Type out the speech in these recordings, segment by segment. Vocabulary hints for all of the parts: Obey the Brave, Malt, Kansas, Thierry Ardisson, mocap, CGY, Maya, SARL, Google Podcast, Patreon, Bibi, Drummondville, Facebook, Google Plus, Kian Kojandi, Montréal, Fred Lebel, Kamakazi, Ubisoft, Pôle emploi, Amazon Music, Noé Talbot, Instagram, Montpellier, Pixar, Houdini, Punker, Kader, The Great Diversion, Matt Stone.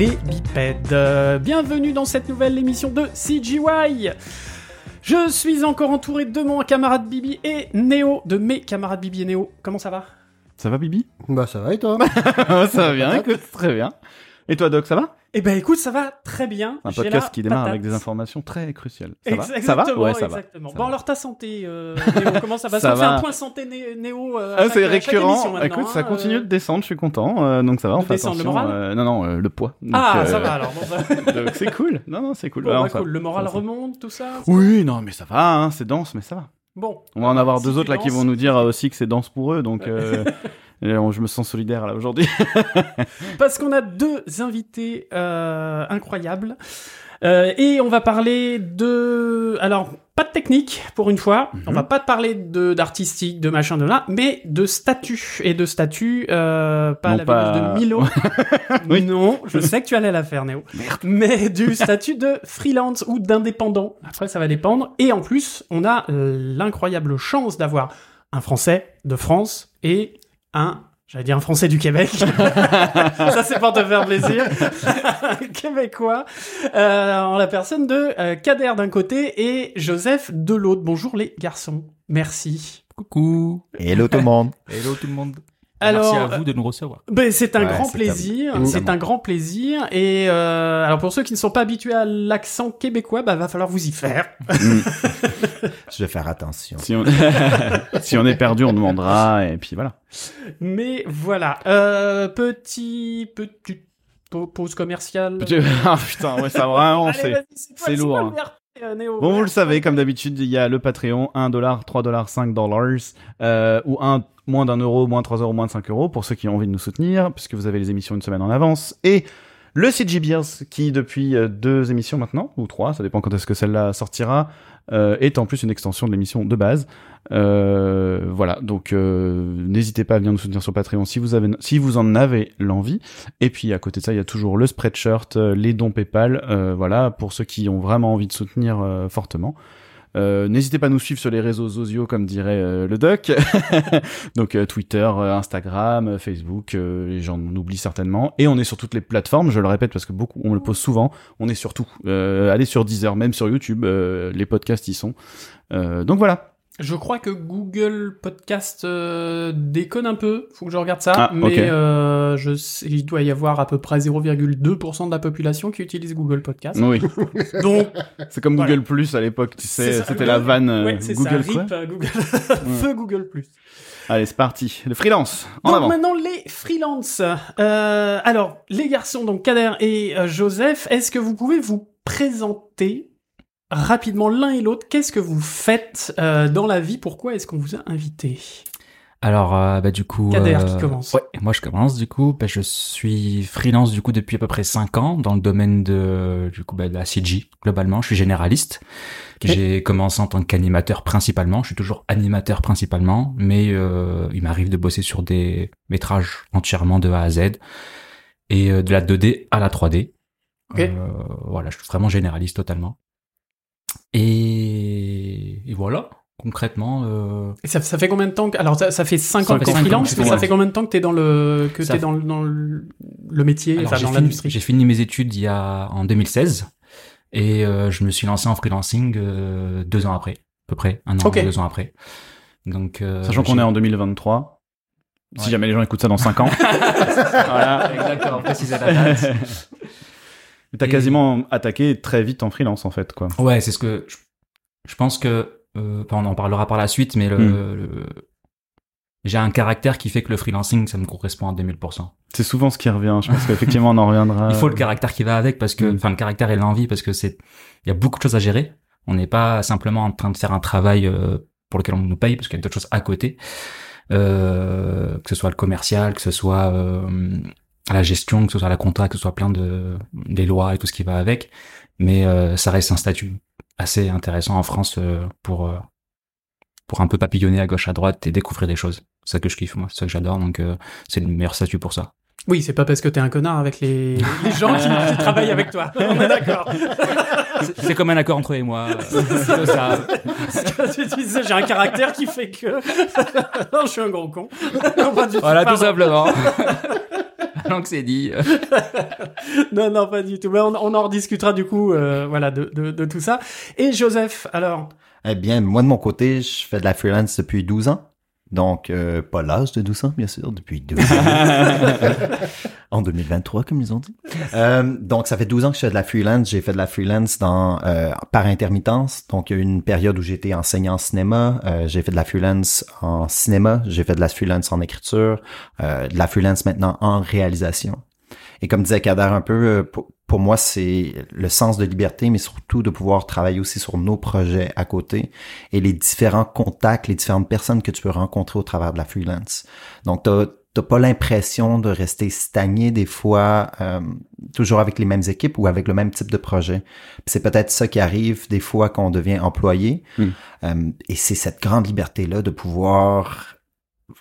les bipèdes. Bienvenue dans cette nouvelle émission de CGY. Je suis encore entouré de mon camarade Bibi et Néo, de mes camarades Bibi et Néo. Comment ça va ? Ça va Bibi ? Bah ça va et toi ? Ça va bien, écoute, très bien. Et toi Doc, ça va ? Eh ben écoute, ça va très bien. Un podcast qui démarre avec des informations très cruciales. Ça va. Bon alors ta santé, Néo, comment ça va ? Ça fait un point santé Néo. C'est récurrent. Écoute, ça continue de descendre. Je suis content. Donc ça va. On fait attention. Le moral Non, le poids. Donc, ça va alors. Bon, donc, c'est cool. Non, c'est cool. Bon, alors, cool. Le moral remonte, tout ça. Oui, non, mais ça va. C'est dense, mais ça va. Bon. On va en avoir deux autres là qui vont nous dire aussi que c'est dense pour eux, donc. Je me sens solidaire là aujourd'hui. Parce qu'on a deux invités incroyables. Et on va parler de... Alors, pas de technique pour une fois. Mm-hmm. On va pas parler d'artistique, de machin, de là, mais de statut. Et de statut, pas non, la pas... de Milo. Oui. Non, je sais que tu allais la faire, Néo. Merde. Mais du statut de freelance ou d'indépendant. Après, ça va dépendre. Et en plus, on a l'incroyable chance d'avoir un Français de France et... un Français du Québec. Ça, c'est pour te faire plaisir. Québécois. En la personne de Kader d'un côté et Joseph de l'autre. Bonjour les garçons. Merci. Coucou. Hello tout le monde. Hello tout le monde. Alors, merci à vous de nous recevoir. Ben, c'est un grand plaisir. Et alors pour ceux qui ne sont pas habitués à l'accent québécois, va falloir vous y faire. Je vais faire attention. Si on est perdu, on demandera et puis voilà. Mais voilà, petite pause commerciale. Ah putain, ouais, ça vraiment c'est lourd. C'est pas Néo. Bon, vous le savez, comme d'habitude, il y a le Patreon, $1, $3, $5, ou moins d'1€, moins €3, moins €5, pour ceux qui ont envie de nous soutenir, puisque vous avez les émissions une semaine en avance, et le CG Beers, qui depuis 2 émissions maintenant, ou 3, ça dépend quand est-ce que celle-là sortira, est en plus une extension de l'émission de base. Voilà, donc n'hésitez pas à venir nous soutenir sur Patreon si vous en avez l'envie. Et puis à côté de ça, il y a toujours le Spreadshirt, les dons PayPal, voilà, pour ceux qui ont vraiment envie de soutenir fortement. N'hésitez pas à nous suivre sur les réseaux sociaux comme dirait le doc. Donc Twitter, Instagram, Facebook, les gens l'oublient certainement, et on est sur toutes les plateformes, je le répète parce que beaucoup on le pose souvent, on est sur tout. Allez sur Deezer, même sur YouTube, les podcasts y sont. Donc voilà. Je crois que Google Podcast déconne un peu, faut que je regarde ça, mais okay. Il doit y avoir à peu près 0,2% de la population qui utilise Google Podcast. Oui. Donc c'est comme Google Plus à l'époque, tu sais, c'était la vanne Google ça, RIP, Google feu Google Plus. Allez, c'est parti. Le freelance. Donc maintenant les freelances. Alors les garçons, donc Kader et Joseph, est-ce que vous pouvez vous présenter rapidement l'un et l'autre, qu'est-ce que vous faites dans la vie ? Pourquoi est-ce qu'on vous a invité ? Alors, du coup... Kader qui commence. Ouais, moi je commence du coup. Je suis freelance du coup depuis à peu près 5 ans dans le domaine de de la CG globalement. Je suis généraliste. J'ai commencé en tant qu'animateur principalement. Je suis toujours animateur principalement, mais il m'arrive de bosser sur des métrages entièrement de A à Z et de la 2D à la 3D. Okay. Voilà, je suis vraiment généraliste totalement. Et voilà, concrètement. Et ça fait combien de temps que... Alors, ça fait 5 ans que t'es freelance, mais ça fait combien de temps que t'es dans le métier, dans l'industrie ? J'ai fini mes études en 2016, et je me suis lancé en freelancing 2 ans après, à peu près, 1 an, okay. 2 ans après. Donc, sachant qu'on est en 2023... Si jamais les gens écoutent ça dans 5 ans. Voilà, exactement, préciser la date. T'as quasiment attaqué très vite en freelance, en fait, quoi. Ouais, c'est ce que je pense que... on en parlera par la suite, mais j'ai un caractère qui fait que le freelancing, ça me correspond à 2000%. C'est souvent ce qui revient. Je pense qu'effectivement, on en reviendra. Il faut le caractère qui va avec, parce que... Enfin, le caractère et l'envie, parce que il y a beaucoup de choses à gérer. On n'est pas simplement en train de faire un travail pour lequel on nous paye, parce qu'il y a d'autres choses à côté. Que ce soit le commercial, que ce soit... à la gestion, que ce soit à la compta, que ce soit plein des lois et tout ce qui va avec, mais ça reste un statut assez intéressant en France pour un peu papillonner à gauche à droite et découvrir des choses. C'est ça que je kiffe, moi, c'est ça que j'adore, donc c'est le meilleur statut pour ça. Oui, c'est pas parce que t'es un connard avec les gens qui travaillent avec toi. On est d'accord. C'est comme un accord entre eux et moi. C'est ça. Parce que tu disais, j'ai un caractère qui fait que... Non, je suis un gros con. Voilà, tout simplement. maintenant que c'est dit. Non, non, pas du tout. Mais on en rediscutera du coup, voilà, de tout ça. Et Joseph, alors? Eh bien, moi de mon côté, je fais de la freelance depuis 12 ans. Donc, pas l'âge de 12 ans, bien sûr, depuis 12 ans. En 2023, comme ils ont dit. Donc, ça fait 12 ans que je fais de la freelance. J'ai fait de la freelance par intermittence. Donc, il y a eu une période où j'étais enseignant en cinéma. J'ai fait de la freelance en cinéma. J'ai fait de la freelance en écriture. De la freelance maintenant en réalisation. Et comme disait Kader un peu, pour moi, c'est le sens de liberté, mais surtout de pouvoir travailler aussi sur nos projets à côté et les différents contacts, les différentes personnes que tu peux rencontrer au travers de la freelance. Donc, t'as pas l'impression de rester stagné des fois, toujours avec les mêmes équipes ou avec le même type de projet. Puis c'est peut-être ça qui arrive des fois quand on devient employé. Et c'est cette grande liberté-là de pouvoir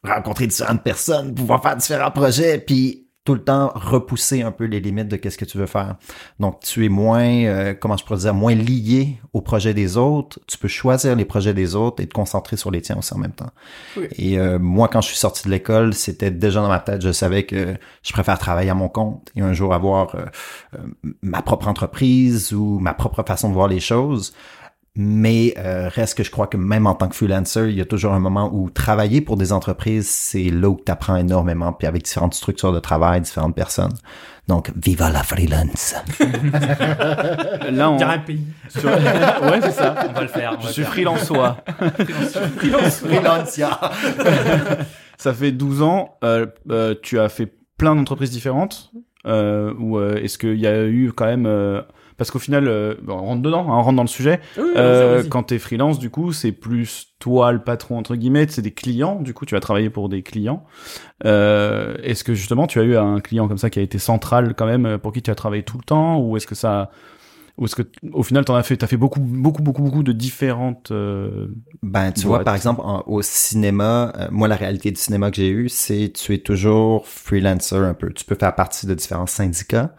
rencontrer différentes personnes, pouvoir faire différents projets, puis tout le temps repousser un peu les limites de qu'est-ce que tu veux faire. Donc, tu es moins, moins lié aux projets des autres. Tu peux choisir les projets des autres et te concentrer sur les tiens aussi en même temps. Oui. Et moi, quand je suis sorti de l'école, c'était déjà dans ma tête. Je savais que je préfère travailler à mon compte et un jour avoir ma propre entreprise ou ma propre façon de voir les choses. Mais reste que je crois que même en tant que freelancer, il y a toujours un moment où travailler pour des entreprises, c'est là où tu apprends énormément, puis avec différentes structures de travail, différentes personnes. Donc, viva la freelance! Là, on... Ouais, c'est ça. On va le faire. Je suis freelançois. Freelancia. Ça fait 12 ans, tu as fait plein d'entreprises différentes. Est-ce qu'il y a eu quand même... Parce qu'au final, on rentre dedans, hein, on rentre dans le sujet. Oui, quand t'es freelance, du coup, c'est plus toi le patron, entre guillemets, c'est des clients. Du coup, tu vas travailler pour des clients. Est-ce que justement, tu as eu un client comme ça qui a été central quand même, pour qui tu as travaillé tout le temps, au final, t'as fait beaucoup de différentes. Vois, par exemple, au cinéma, moi, la réalité du cinéma que j'ai eue, c'est tu es toujours freelancer un peu. Tu peux faire partie de différents syndicats.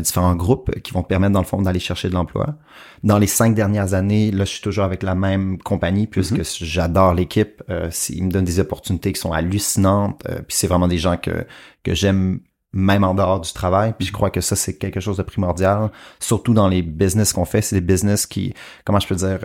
Différents groupes qui vont te permettre, dans le fond, d'aller chercher de l'emploi. Dans les 5 dernières années, là, je suis toujours avec la même compagnie puisque j'adore l'équipe. Ils me donnent des opportunités qui sont hallucinantes. Puis c'est vraiment des gens que j'aime même en dehors du travail. Puis je crois que ça, c'est quelque chose de primordial. Surtout dans les business qu'on fait. C'est des business qui, comment je peux dire...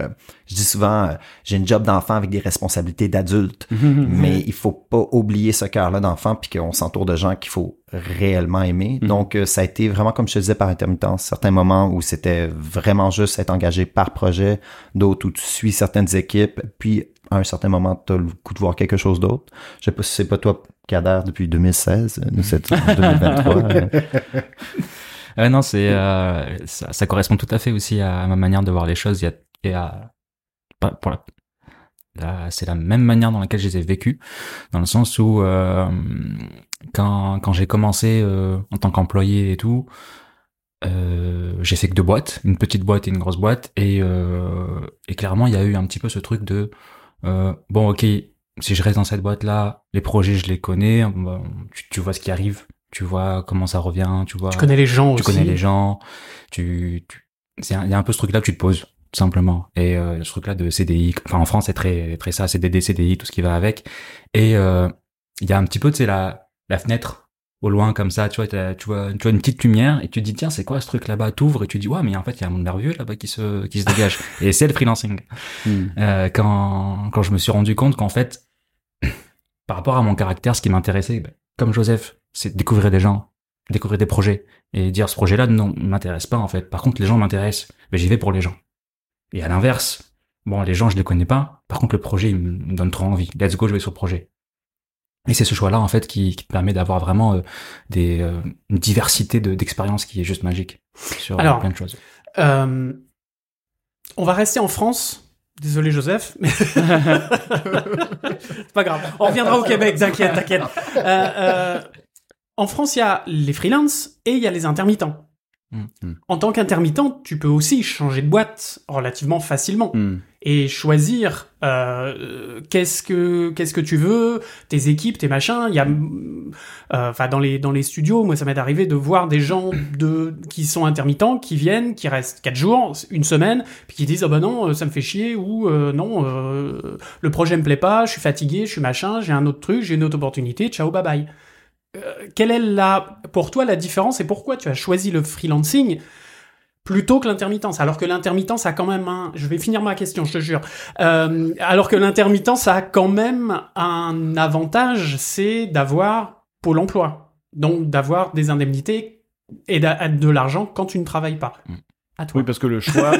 je dis souvent, j'ai une job d'enfant avec des responsabilités d'adulte. Mais il faut pas oublier ce cœur-là d'enfant puis qu'on s'entoure de gens qu'il faut réellement aimé. Donc, ça a été vraiment, comme je te disais, par intermittence. Certains moments où c'était vraiment juste être engagé par projet, d'autres où tu suis certaines équipes, puis à un certain moment, tu as le goût de voir quelque chose d'autre. Je sais pas si c'est pas toi, Kader, depuis 2016, nous sommes en 2023. Non, ça correspond tout à fait aussi à ma manière de voir les choses c'est la même manière dans laquelle je les ai vécues, dans le sens où quand j'ai commencé en tant qu'employé et tout, j'ai fait que 2 boîtes, une petite boîte et une grosse boîte, et clairement il y a eu un petit peu ce truc de bon ok, si je reste dans cette boîte là, les projets je les connais, tu vois ce qui arrive, tu vois comment ça revient, tu connais les gens aussi. Il y a un peu ce truc là que tu te poses. Tout simplement. Et ce truc-là de CDI, en France, c'est très très ça, CDD, CDI, tout ce qui va avec. Et il y a un petit peu, tu sais, la fenêtre au loin comme ça, tu vois une petite lumière et tu te dis tiens, c'est quoi ce truc là-bas? T'ouvres et tu dis ouais, mais en fait, il y a un monde merveilleux là-bas qui se dégage. Et c'est le freelancing. Quand je me suis rendu compte qu'en fait, par rapport à mon caractère, ce qui m'intéressait, comme Joseph, c'est découvrir des gens, découvrir des projets et dire ce projet-là non, ne m'intéresse pas en fait. Par contre, les gens m'intéressent, mais j'y vais pour les gens. Et à l'inverse, bon, les gens, je les connais pas. Par contre, le projet, il me donne trop envie. Let's go, je vais sur le projet. Et c'est ce choix-là, en fait, qui permet d'avoir vraiment une diversité d'expériences qui est juste magique sur plein de choses. On va rester en France. Désolé, Joseph, mais c'est pas grave. On reviendra au Québec, t'inquiète. En France, il y a les freelances et il y a les intermittents. En tant qu'intermittent, tu peux aussi changer de boîte relativement facilement et choisir qu'est-ce que tu veux, tes équipes, tes machins. Il y a, dans les studios, moi ça m'est arrivé de voir des gens qui sont intermittents, qui viennent, qui restent 4 jours, 1 semaine, puis qui disent non, ça me fait chier ou non, le projet me plaît pas, je suis fatigué, je suis machin, j'ai un autre truc, j'ai une autre opportunité, ciao bye bye. quelle est pour toi la différence et pourquoi tu as choisi le freelancing plutôt que l'intermittence, alors que l'intermittence a quand même je vais finir ma question, je te jure. Alors que l'intermittence a quand même un avantage, c'est d'avoir Pôle emploi, donc d'avoir des indemnités et de l'argent quand tu ne travailles pas. À toi. Oui, parce que le choix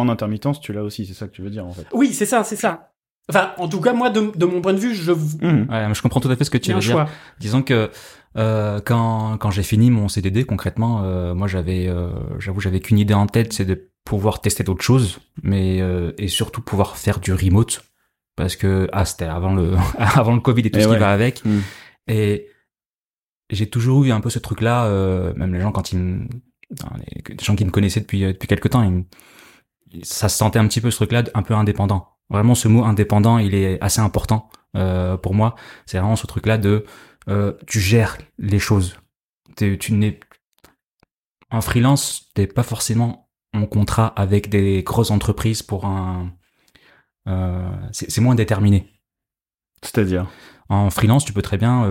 en intermittence, tu l'as aussi, c'est ça que tu veux dire en fait. Oui, c'est ça, c'est ça. Enfin, en tout cas, moi, de mon point de vue, ouais, je comprends tout à fait ce que tu veux dire. Disons que quand j'ai fini mon CDD, concrètement, moi j'avais qu'une idée en tête, c'est de pouvoir tester d'autres choses, mais et surtout pouvoir faire du remote, parce que c'était avant le Covid et tout qui va avec. Mmh. Et j'ai toujours eu un peu ce truc-là, même les gens qui me connaissaient depuis quelque temps, ça se sentait un petit peu ce truc-là, un peu indépendant. Vraiment, ce mot indépendant, il est assez important pour moi. C'est vraiment ce truc-là de tu gères les choses. En freelance, t'es pas forcément en contrat avec des grosses entreprises pour c'est moins déterminé. C'est-à-dire ? En freelance, tu peux très bien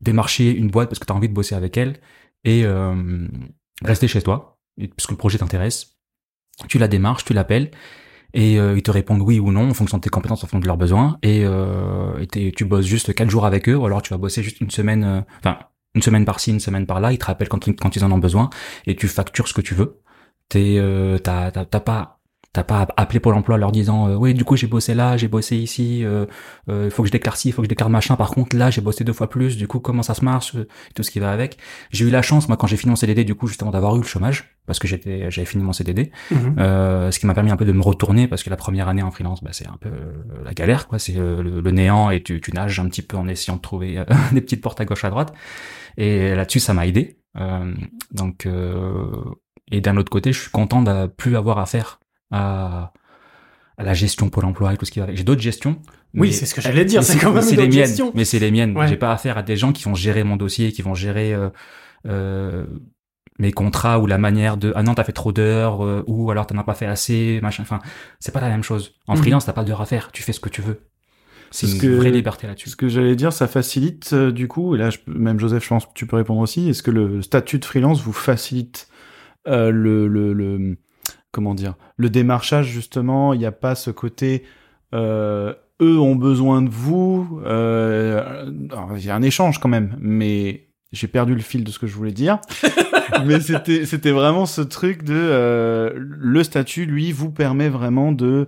démarcher une boîte parce que t'as envie de bosser avec elle et rester chez toi parce que le projet t'intéresse. Tu la démarches, tu l'appelles et ils te répondent oui ou non en fonction de tes compétences, en fonction de leurs besoins et tu bosses juste 4 jours avec eux, ou alors tu vas bosser juste une semaine, une semaine par-ci, une semaine par-là. Ils te rappellent quand ils en ont besoin et tu factures ce que tu veux. T'as pas appelé Pôle emploi en leur disant oui, du coup j'ai bossé là, j'ai bossé ici, faut que je déclare ci, faut que je déclare machin, par contre là j'ai bossé 2 fois plus, du coup comment ça se marche, tout ce qui va avec. J'ai eu la chance, moi, quand j'ai fini mon CDD, du coup justement d'avoir eu le chômage, parce que j'avais fini mon CDD, ce qui m'a permis un peu de me retourner, parce que la première année en freelance, c'est un peu la galère, quoi, c'est le néant, et tu nages un petit peu en essayant de trouver des petites portes à gauche à droite, et là-dessus ça m'a aidé, et d'un autre côté je suis content de plus avoir affaire à la gestion Pôle emploi et tout ce qui va avec. J'ai d'autres gestions. Oui, c'est ce que j'allais dire. C'est quand même d'autres gestions. Mais c'est les miennes. Ouais. J'ai pas affaire à des gens qui vont gérer mon dossier, qui vont gérer mes contrats ou la manière de ah non t'as fait trop d'heures ou alors t'en as pas fait assez machin. Enfin, c'est pas la même chose. En freelance, t'as pas d'heures à faire. Tu fais ce que tu veux. C'est une vraie liberté là-dessus. Ce que j'allais dire, ça facilite du coup. Et là, même Joseph, je pense que tu peux répondre aussi. Est-ce que le statut de freelance vous facilite comment dire, le démarchage, justement? Il n'y a pas ce côté eux ont besoin de vous, il y a un échange quand même, mais j'ai perdu le fil de ce que je voulais dire. Mais c'était vraiment ce truc de le statut, lui, vous permet vraiment de,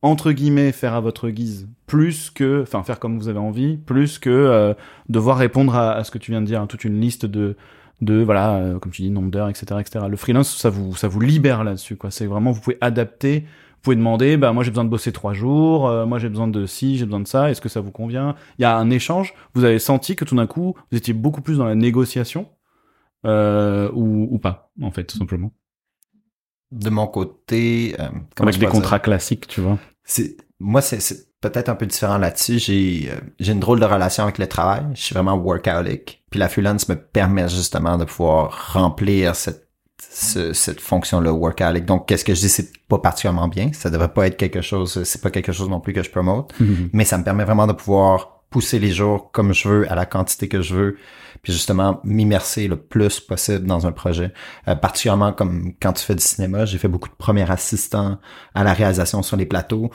entre guillemets, faire à votre guise, plus que, enfin, faire comme vous avez envie, plus que devoir répondre à ce que tu viens de dire, hein, toute une liste de voilà, comme tu dis, nombre d'heures, etc., etc. Le freelance, ça vous libère là-dessus, quoi. C'est vraiment, vous pouvez adapter, vous pouvez demander, moi j'ai besoin de bosser 3 jours, moi j'ai besoin de ci, j'ai besoin de ça, est-ce que ça vous convient? Il y a un échange. Vous avez senti que tout d'un coup, vous étiez beaucoup plus dans la négociation, ou pas, en fait, tout simplement. De mon côté, avec des contrats classiques, tu vois. C'est peut-être un peu différent là-dessus. J'ai une drôle de relation avec le travail. Je suis vraiment workaholic. Puis la freelance me permet justement de pouvoir remplir cette fonction-là, workaholic. Donc, qu'est-ce que je dis, c'est pas particulièrement bien. Ça devrait pas être quelque chose, c'est pas quelque chose non plus que je promote. Mm-hmm. Mais ça me permet vraiment de pouvoir pousser les jours comme je veux, à la quantité que je veux. Puis justement, m'immerser le plus possible dans un projet. Particulièrement comme quand tu fais du cinéma, j'ai fait beaucoup de premiers assistants à la réalisation sur les plateaux.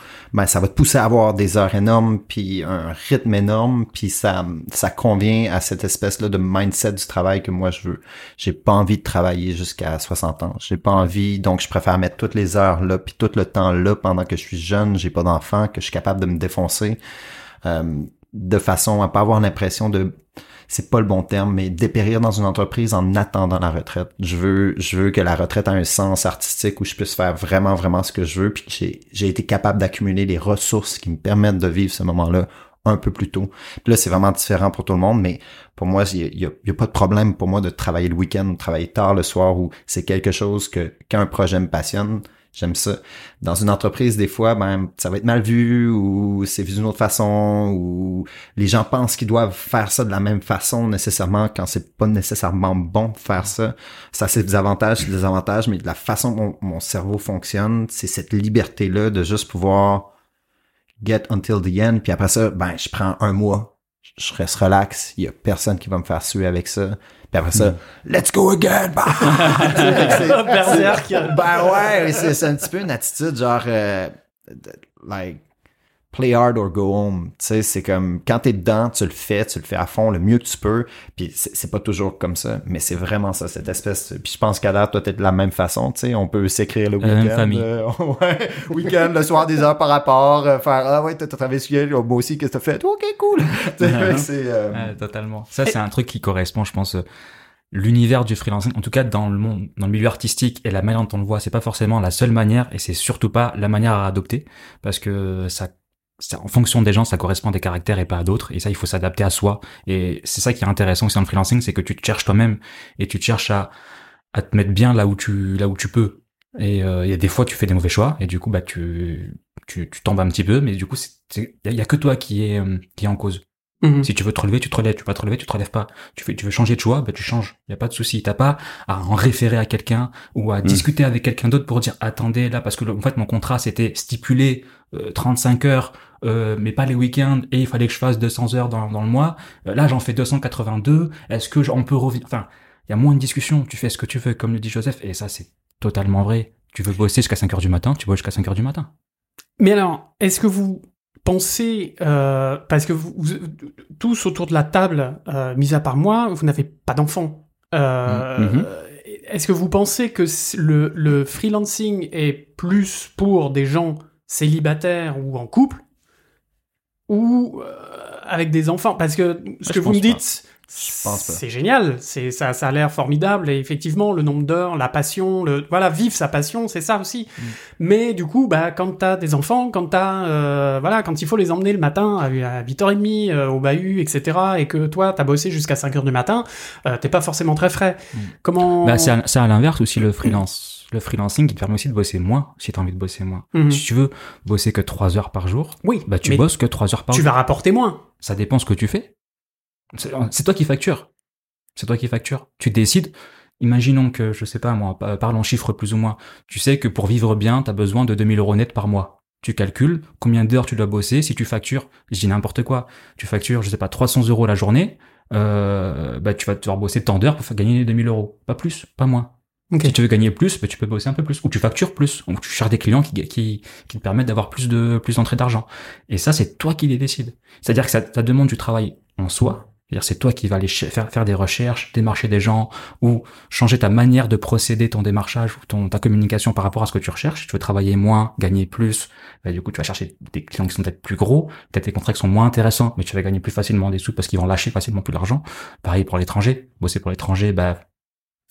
Ça va te pousser à avoir des heures énormes, puis un rythme énorme, puis ça convient à cette espèce-là de mindset du travail que moi je veux. J'ai pas envie de travailler jusqu'à 60 ans. J'ai pas envie, donc je préfère mettre toutes les heures là, puis tout le temps là, pendant que je suis jeune, j'ai pas d'enfant, que je suis capable de me défoncer, de façon à pas avoir l'impression de... c'est pas le bon terme, mais dépérir dans une entreprise en attendant la retraite. Je veux que la retraite ait un sens artistique où je puisse faire vraiment, vraiment ce que je veux, puis que j'ai été capable d'accumuler les ressources qui me permettent de vivre ce moment-là un peu plus tôt. Puis là, c'est vraiment différent pour tout le monde, mais pour moi, il y a pas de problème pour moi de travailler le week-end, de travailler tard le soir, ou c'est quelque chose que, quand un projet me passionne, j'aime ça. Dans une entreprise, des fois, ça va être mal vu, ou c'est vu d'une autre façon, ou les gens pensent qu'ils doivent faire ça de la même façon nécessairement, quand c'est pas nécessairement bon de faire ça. Ça, c'est des avantages, c'est des désavantages, mais de la façon dont mon cerveau fonctionne, c'est cette liberté-là de juste pouvoir get until the end, puis après ça, je prends un mois. je reste relax, il y a personne qui va me faire suer avec ça. Puis après ça, let's go again! Bah! Ben ouais, c'est un petit peu une attitude genre like play hard or go home. Tu sais, c'est comme quand t'es dedans, tu le fais à fond, le mieux que tu peux. Puis c'est pas toujours comme ça, mais c'est vraiment ça, cette espèce. Puis je pense qu'Adar, toi, t'es de la même façon. Tu sais, on peut s'écrire le week-end, week-end, le soir, des heures par rapport, faire ah ouais, t'as travaillé sur elle, moi aussi, qu'est-ce que t'as fait? Ok, cool. Totalement. Ça, c'est un truc qui correspond, je pense. L'univers du freelancing, en tout cas dans le monde, dans le milieu artistique et la manière dont on le voit, c'est pas forcément la seule manière et c'est surtout pas la manière à adopter parce que ça, en fonction des gens, ça correspond à des caractères et pas à d'autres. Et ça, il faut s'adapter à soi. Et c'est ça qui est intéressant aussi dans le freelancing, c'est que tu te cherches toi-même et tu te cherches à te mettre bien là où tu peux. Et il y a des fois, tu fais des mauvais choix et du coup, bah, tu tombes un petit peu, mais du coup, il y a que toi qui est en cause. Mmh. Si tu veux te relever, tu te relèves. Tu veux pas te relever, tu te relèves pas. Tu veux changer de choix, bah, tu changes. Y a pas de souci. T'as pas à en référer à quelqu'un ou à discuter avec quelqu'un d'autre pour dire, attendez, là, parce que, en fait, mon contrat, c'était stipulé, 35 heures, mais pas les week-ends, et il fallait que je fasse 200 heures dans le mois. Là, j'en fais 282. Est-ce que on peut revenir? Enfin, y a moins de discussion. Tu fais ce que tu veux, comme le dit Joseph. Et ça, c'est totalement vrai. Tu veux bosser jusqu'à 5 heures du matin, tu bosses jusqu'à 5 heures du matin. Mais alors, est-ce que vous pensez, parce que vous tous autour de la table, mis à part moi, vous n'avez pas d'enfants. Est-ce que vous pensez que le freelancing est plus pour des gens célibataires ou en couple ou avec des enfants? Parce que ce que vous me dites, c'est génial, ça a l'air formidable et effectivement le nombre d'heures, la passion, vivre sa passion, c'est ça aussi. Mais du coup, bah quand t'as des enfants, quand il faut les emmener le matin à 8h30 au bahut, etc. et que toi t'as bossé jusqu'à 5h du matin, t'es pas forcément très frais. Comment? Bah c'est à l'inverse aussi le freelance. Le freelancing, il te permet aussi de bosser moins, si t'as envie de bosser moins. Si tu veux bosser que 3 heures par jour, bah tu bosses que 3 heures par jour. Tu vas rapporter moins. Ça dépend ce que tu fais. C'est toi qui factures. Tu décides. Imaginons que, je sais pas moi, parlons chiffres plus ou moins. Tu sais que pour vivre bien, t'as besoin de 2 000 € net par mois. Tu calcules combien d'heures tu dois bosser. Si tu factures, je dis n'importe quoi, tu factures, je sais pas, 300 € la journée, bah tu vas devoir bosser tant d'heures pour gagner les 2 000 €. Pas plus, pas moins. Okay. Si tu veux gagner plus, ben tu peux bosser un peu plus, ou tu factures plus, ou tu cherches des clients qui te permettent d'avoir plus d'entrée d'argent. Et ça, c'est toi qui les décides. C'est-à-dire que ça demande du travail en soi. C'est-à-dire c'est toi qui vas aller faire des recherches, démarcher des gens, ou changer ta manière de procéder, ton démarchage, ou ta communication par rapport à ce que tu recherches. Si tu veux travailler moins, gagner plus, ben du coup tu vas chercher des clients qui sont peut-être plus gros, peut-être des contrats qui sont moins intéressants, mais tu vas gagner plus facilement des sous parce qu'ils vont lâcher facilement plus d'argent. Pareil pour l'étranger. Bosser pour l'étranger, ben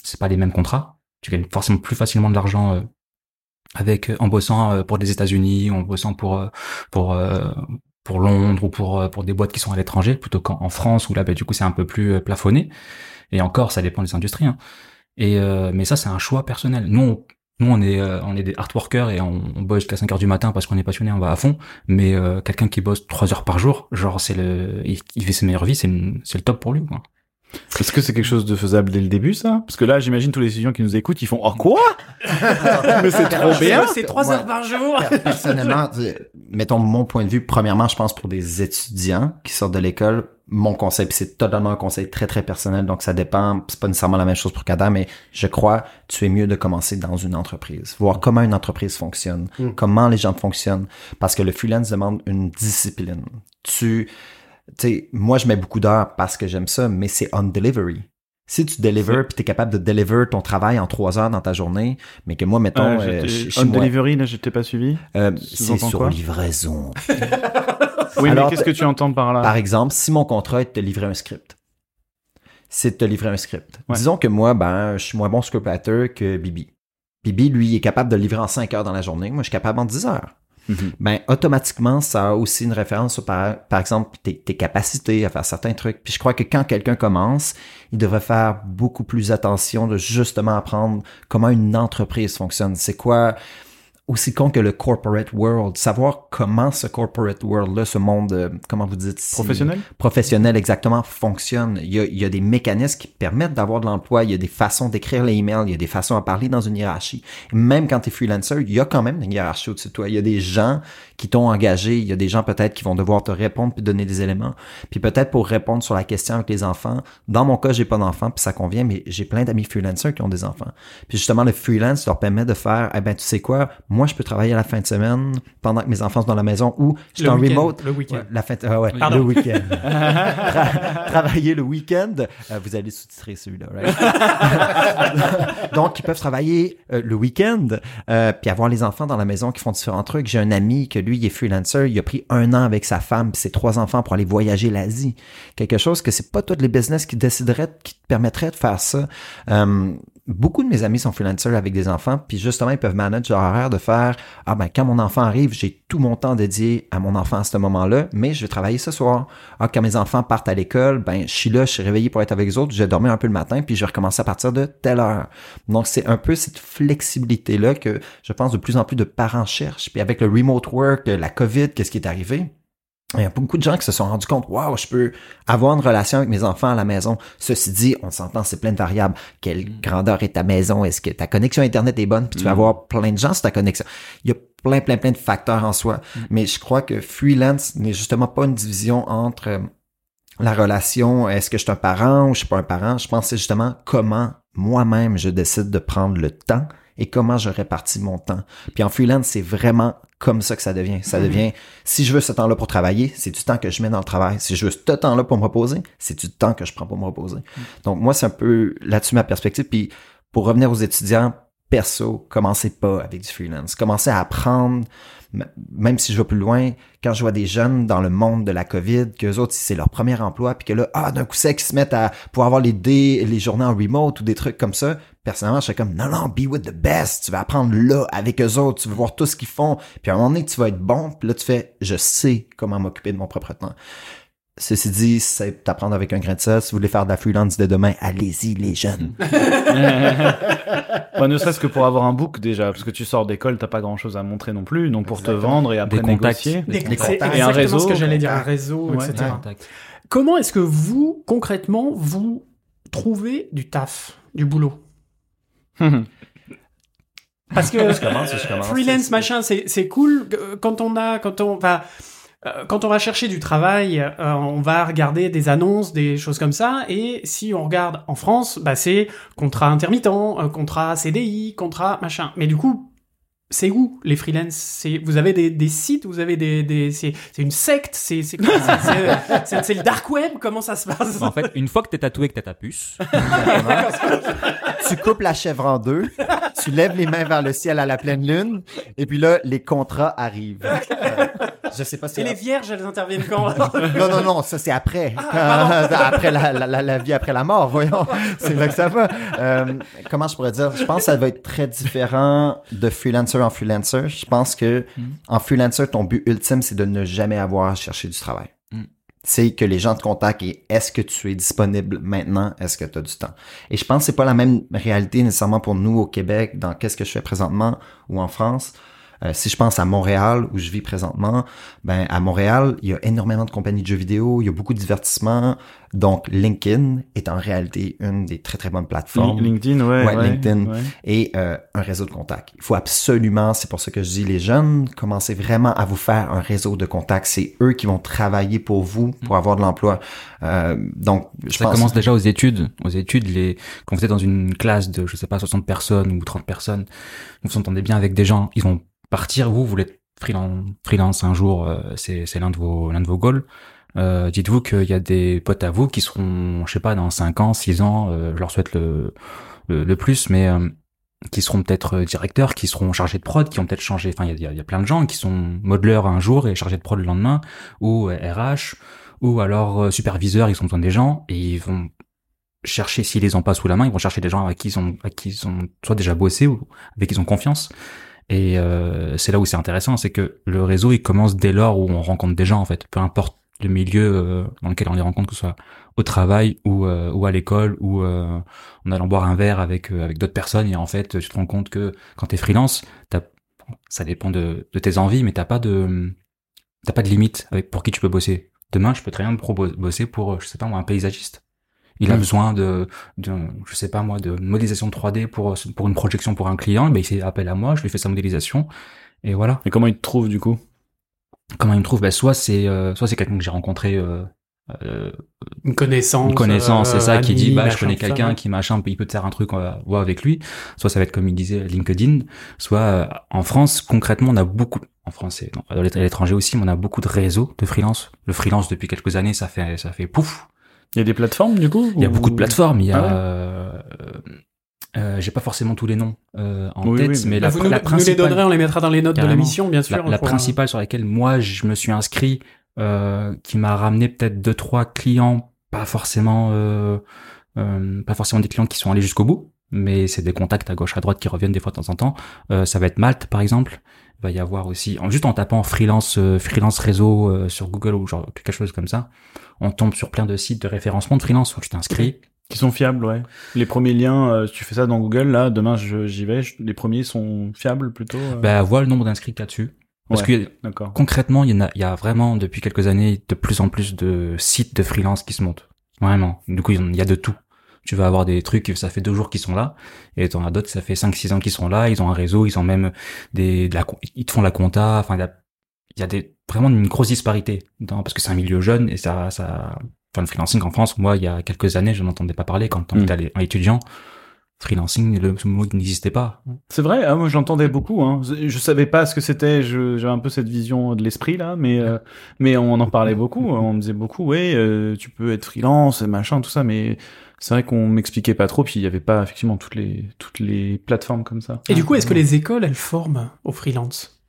c'est pas les mêmes contrats. Tu gagnes forcément plus facilement de l'argent en bossant pour les États-Unis, en bossant pour Londres ou pour des boîtes qui sont à l'étranger, plutôt qu'en France où là, bah, du coup, c'est un peu plus plafonné. Et encore, ça dépend des industries. Hein. Et mais ça, c'est un choix personnel. Nous, on est des hard workers et on bosse jusqu'à 5 heures du matin parce qu'on est passionné, on va à fond. Mais quelqu'un qui bosse 3 heures par jour, genre il vit ses meilleures vies, c'est le top pour lui, quoi. Est-ce que c'est quelque chose de faisable dès le début, ça? Parce que là, j'imagine tous les étudiants qui nous écoutent, ils font « Oh, quoi ?» Mais c'est trop bien! C'est 3 heures par jour! Personnellement, mettons mon point de vue, premièrement, je pense pour des étudiants qui sortent de l'école, mon conseil, puis c'est totalement un conseil très, très personnel, donc ça dépend, c'est pas nécessairement la même chose pour Kader, mais je crois tu es mieux de commencer dans une entreprise, voir comment une entreprise fonctionne, comment les gens fonctionnent, parce que le freelance demande une discipline. Moi, je mets beaucoup d'heures parce que j'aime ça, mais c'est on delivery. Si tu delivers, puis t'es capable de deliver ton travail en 3 heures dans ta journée, mais que moi, mettons... delivery, là, je t'ai pas suivi. C'est sur livraison. Oui, alors, mais qu'est-ce que tu entends par là? Par exemple, si mon contrat est de te livrer un script. Ouais. Disons que moi, ben, je suis moins bon scriptwriter que Bibi. Bibi, lui, est capable de livrer en 5 heures dans la journée. Moi, je suis capable en 10 heures. Ben automatiquement ça a aussi une référence par exemple tes capacités à faire certains trucs, puis je crois que quand quelqu'un commence il devrait faire beaucoup plus attention de justement apprendre comment une entreprise fonctionne, c'est quoi aussi con que le corporate world, savoir comment ce corporate world-là, ce monde, comment vous dites? Professionnel? Professionnel, exactement, fonctionne. Il y a des mécanismes qui permettent d'avoir de l'emploi, il y a des façons d'écrire les emails, il y a des façons à parler dans une hiérarchie. Même quand tu es freelancer, il y a quand même une hiérarchie au-dessus de toi. Il y a des gens qui t'ont engagé, il y a des gens peut-être qui vont devoir te répondre puis donner des éléments. Puis peut-être pour répondre sur la question avec les enfants, dans mon cas, j'ai pas d'enfants puis ça convient, mais j'ai plein d'amis freelancers qui ont des enfants. Puis justement, le freelance leur permet de faire, eh ben tu sais quoi, moi, je peux travailler à la fin de semaine pendant que mes enfants sont dans la maison ou je suis en remote. Le week-end. La fin de... le week-end. Travailler le week-end. Vous allez sous-titrer celui-là, right? Donc, ils peuvent travailler le week-end puis avoir les enfants dans la maison qui font différents trucs. J'ai un ami que lui, il est freelancer. Il a pris 1 an avec sa femme et ses 3 enfants pour aller voyager l'Asie. Quelque chose que c'est pas tous les business qui décideraient, qui te permettraient de faire ça. Beaucoup de mes amis sont freelancers avec des enfants, puis justement, ils peuvent manager leur horaire de faire « Ah ben, quand mon enfant arrive, j'ai tout mon temps dédié à mon enfant à ce moment-là, mais je vais travailler ce soir. Ah, quand mes enfants partent à l'école, ben, je suis là, je suis réveillé pour être avec les autres, je vais dormir un peu le matin, puis je vais recommencer à partir de telle heure. » Donc, c'est un peu cette flexibilité-là que je pense de plus en plus de parents cherchent. Puis avec le remote work, la COVID, qu'est-ce qui est arrivé? Il y a beaucoup de gens qui se sont rendus compte, waouh, je peux avoir une relation avec mes enfants à la maison. Ceci dit, on s'entend, c'est plein de variables. Quelle grandeur est ta maison? Est-ce que ta connexion Internet est bonne? Puis tu vas avoir plein de gens sur ta connexion. Il y a plein de facteurs en soi. Mais je crois que freelance n'est justement pas une division entre la relation, est-ce que je suis un parent ou je suis pas un parent? Je pense que c'est justement comment moi-même je décide de prendre le temps et comment je répartis mon temps. Puis en freelance, c'est vraiment comme ça que ça devient. Ça devient, si je veux ce temps-là pour travailler, c'est du temps que je mets dans le travail. Si je veux ce temps-là pour me reposer, c'est du temps que je prends pour me reposer. Donc moi, c'est un peu là-dessus ma perspective. Puis pour revenir aux étudiants, perso, commencez pas avec du freelance. Commencez à apprendre, même si je vais plus loin, quand je vois des jeunes dans le monde de la COVID, qu'eux autres, c'est leur premier emploi, puis que là, d'un coup sec, ils se mettent à pouvoir avoir les journées en remote ou des trucs comme ça. Personnellement, je suis comme, non, be with the best. Tu vas apprendre là, avec eux autres. Tu vas voir tout ce qu'ils font. Puis à un moment donné, tu vas être bon. Puis là, tu fais, je sais comment m'occuper de mon propre temps. Ceci dit, c'est t'apprendre avec un grain de sel. Si vous voulez faire de la freelance dès demain, allez-y, les jeunes. Bah, ne serait-ce que pour avoir un book, déjà. Parce que tu sors d'école, t'as pas grand-chose à montrer non plus. Donc, pour te vendre et après négocier. Des contacts. C'est exactement ce que j'allais dire. Un réseau, etc. Comment est-ce que vous, concrètement, vous trouvez du taf, du boulot? Parce que je commence. Freelance, machin, c'est cool. Quand on va chercher du travail, on va regarder des annonces, des choses comme ça. Et si on regarde en France, bah c'est contrat intermittent, contrat CDI, contrat machin. Mais du coup, c'est où les freelances? Vous avez des sites, vous avez des c'est une secte, c'est le dark web, comment ça se passe? En fait, une fois que t'es tatoué, que t'as ta puce, tu coupes la chèvre en deux, tu lèves les mains vers le ciel à la pleine lune, et puis là, les contrats arrivent. Je sais pas si. Et les vierges, elles interviennent quand? Non, ça c'est après. Après la vie, après la mort, voyons. C'est là que ça va. Comment je pourrais dire? Je pense que ça va être très différent de freelancer en freelancer. Je pense que en freelancer, ton but ultime, c'est de ne jamais avoir à chercher du travail. C'est que les gens te contactent et est-ce que tu es disponible maintenant? Est-ce que tu as du temps? Et je pense que c'est pas la même réalité nécessairement pour nous au Québec, dans qu'est-ce que je fais présentement ou en France. Si je pense à Montréal, où je vis présentement, ben à Montréal, il y a énormément de compagnies de jeux vidéo, il y a beaucoup de divertissement. Donc, LinkedIn est en réalité une des très, très bonnes plateformes. LinkedIn, LinkedIn. Ouais. Et un réseau de contacts. Il faut absolument, c'est pour ça que je dis, les jeunes, commencez vraiment à vous faire un réseau de contacts. C'est eux qui vont travailler pour vous, pour avoir de l'emploi. Donc, je pense... commence déjà aux études. Aux études, quand vous êtes dans une classe de, je sais pas, 60 personnes ou 30 personnes, vous vous entendez bien avec des gens, ils vont partir, vous voulez être freelance un jour, c'est l'un de vos goals. Dites-vous qu'il y a des potes à vous qui seront, je sais pas, dans 5 ans, 6 ans, je leur souhaite le plus, mais qui seront peut-être directeurs, qui seront chargés de prod, qui ont peut-être changé. Enfin, il y a plein de gens qui sont modeleurs un jour et chargés de prod le lendemain, ou RH, ou alors superviseurs, ils ont besoin des gens et ils vont chercher, s'ils les ont pas sous la main, ils vont chercher des gens à qui ils ont soit déjà bossé ou avec qui ils ont confiance. Et c'est là où c'est intéressant, c'est que le réseau, il commence dès lors où on rencontre des gens, en fait. Peu importe le milieu dans lequel on les rencontre, que ce soit au travail ou à l'école, ou en allant boire un verre avec d'autres personnes. Et en fait, tu te rends compte que quand t'es freelance, t'as ça dépend de tes envies, mais t'as pas de limite avec pour qui tu peux bosser. Demain, je peux très bien bosser pour, je sais pas moi, un paysagiste. Il a besoin de modélisation 3D pour une projection pour un client, ben il fait appel à moi, je lui fais sa modélisation et voilà. Et comment il te trouve du coup? Comment il me trouve? Ben soit c'est quelqu'un que j'ai rencontré une connaissance, c'est ça, ami, qui dit bah je connais quelqu'un qui machin, il peut te faire un truc, on va voir avec lui. Soit ça va être comme il disait LinkedIn, soit en France concrètement on a beaucoup en français, à l'étranger aussi, mais on a beaucoup de réseaux de freelance. Le freelance depuis quelques années, ça fait pouf. Il y a des plateformes, du coup? Il y a beaucoup de plateformes. Il y a, j'ai pas forcément tous les noms en tête. Mais la principale. Nous les donnerait, on les mettra dans les notes de l'émission, bien sûr. La principale sur laquelle moi je me suis inscrit, qui m'a ramené peut-être 2-3 clients, pas forcément des clients qui sont allés jusqu'au bout, mais c'est des contacts à gauche à droite qui reviennent des fois de temps en temps. Ça va être Malt, par exemple. Il va y avoir aussi, juste en tapant freelance réseau sur Google ou genre quelque chose comme ça, on tombe sur plein de sites de référencement de freelance où tu t'inscris. Qui sont fiables, ouais. Les premiers liens, tu fais ça dans Google, là, demain j'y vais, les premiers sont fiables plutôt. Bah, vois le nombre d'inscrits là-dessus. Parce que d'accord. Concrètement, il y a vraiment depuis quelques années de plus en plus de sites de freelance qui se montent. Vraiment. Du coup, il y a de tout. Tu vas avoir des trucs, ça fait 2 jours qu'ils sont là, et t'en as d'autres, ça fait 5-6 ans qu'ils sont là, ils ont un réseau, ils ont même ils te font la compta, enfin, il y a vraiment une grosse disparité, parce que c'est un milieu jeune, et enfin, le freelancing en France, moi, il y a quelques années, je n'entendais pas parler quand j'étais un étudiant. Freelancing, ce mot n'existait pas. C'est vrai, moi j'entendais beaucoup. Je savais pas ce que c'était. J'avais un peu cette vision de l'esprit là, mais on en parlait beaucoup. On me disait beaucoup, ouais, tu peux être freelance, machin, tout ça. Mais c'est vrai qu'on m'expliquait pas trop. Puis il y avait pas effectivement toutes les plateformes comme ça. Et du coup, est-ce que les écoles elles forment au freelance?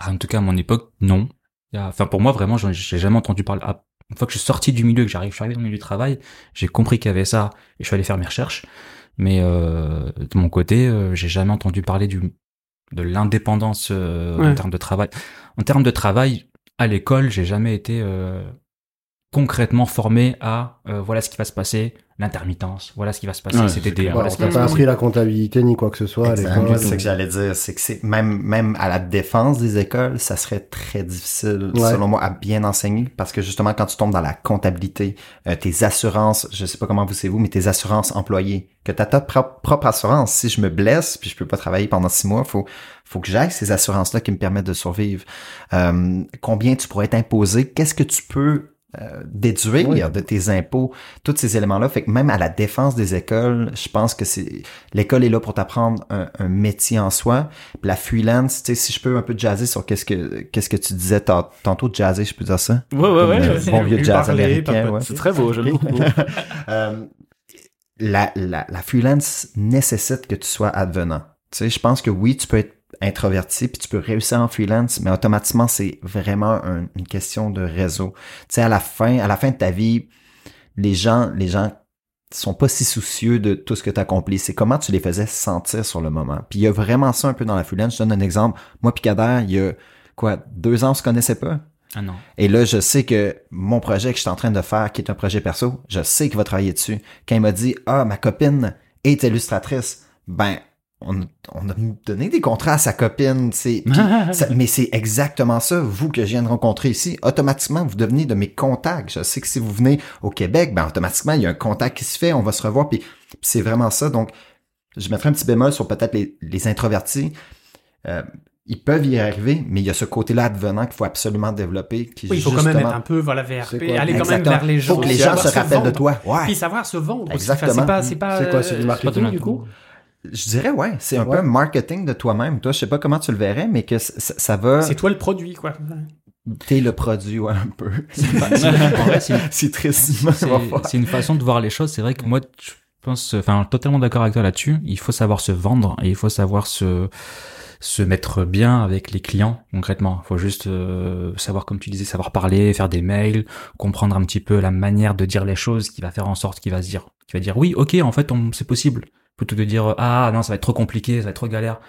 En tout cas, à mon époque, non. Enfin, pour moi, vraiment, j'ai jamais entendu parler. Une fois que je suis sorti du milieu, que je suis arrivé dans le milieu du travail, j'ai compris qu'il y avait ça et je suis allé faire mes recherches. Mais de mon côté, j'ai jamais entendu parler de l'indépendance en termes de travail. En termes de travail, à l'école, j'ai jamais été concrètement formé à voilà ce qui va se passer, l'intermittence, voilà ce qui va se passer, CDD. Voilà, on n'a pas appris la comptabilité ni quoi que ce soit. C'est ce que j'allais dire, c'est que c'est même à la défense des écoles, ça serait très difficile selon moi à bien enseigner, parce que justement quand tu tombes dans la comptabilité, tes assurances, je sais pas comment c'est vous, mais tes assurances employées, que t'as ta propre assurance. Si je me blesse puis je peux pas travailler pendant 6 mois, faut que j'aille ces assurances là qui me permettent de survivre. Combien tu pourrais t'imposer, qu'est-ce que tu peux déduire de tes impôts, tous ces éléments-là. Fait que même à la défense des écoles, je pense que l'école est là pour t'apprendre un métier en soi. Puis la freelance, tu sais, si je peux un peu jazzer sur qu'est-ce que tu disais tantôt, jazzer, je peux dire ça? Ouais. Bon vieux jazz américain. Ouais. C'est très beau, j'aime beaucoup. La freelance nécessite que tu sois advenant. Tu sais, je pense que oui, tu peux être introverti, puis tu peux réussir en freelance, mais automatiquement, c'est vraiment une question de réseau. Tu sais, à la fin de ta vie, les gens sont pas si soucieux de tout ce que tu accomplis. C'est comment tu les faisais sentir sur le moment. Puis il y a vraiment ça un peu dans la freelance. Je donne un exemple. Moi puis Kader, il y a 2 ans, on se connaissait pas. Ah non. Et là, je sais que mon projet que je suis en train de faire, qui est un projet perso, je sais qu'il va travailler dessus. Quand il m'a dit « Ah, ma copine est illustratrice », ben, on a donné des contrats à sa copine, mais c'est exactement ça, vous que je viens de rencontrer ici, automatiquement vous devenez de mes contacts. Je sais que si vous venez au Québec, ben automatiquement il y a un contact qui se fait, on va se revoir, puis c'est vraiment ça. Donc je mettrais un petit bémol sur peut-être les introvertis, ils peuvent y arriver, mais il y a ce côté-là advenant qu'il faut absolument développer. Il faut quand même être un peu VRP, aller quand même vers les gens. Il faut que les gens se rappellent de toi. Ouais. Puis savoir se vendre. Exactement. C'est du marketing du coup? Je dirais, c'est un peu un marketing de toi-même. Toi, je sais pas comment tu le verrais, mais que ça va... C'est toi le produit, quoi. T'es le produit, un peu. C'est tristement... C'est une façon de voir les choses. C'est vrai que moi, je pense... Enfin, totalement d'accord avec toi là-dessus. Il faut savoir se vendre et il faut savoir se mettre bien avec les clients, concrètement. Il faut juste savoir, comme tu disais, savoir parler, faire des mails, comprendre un petit peu la manière de dire les choses qui va faire en sorte qu'il va dire oui, ok, en fait, c'est possible. Plutôt de dire « Ah non, ça va être trop compliqué, ça va être trop galère ».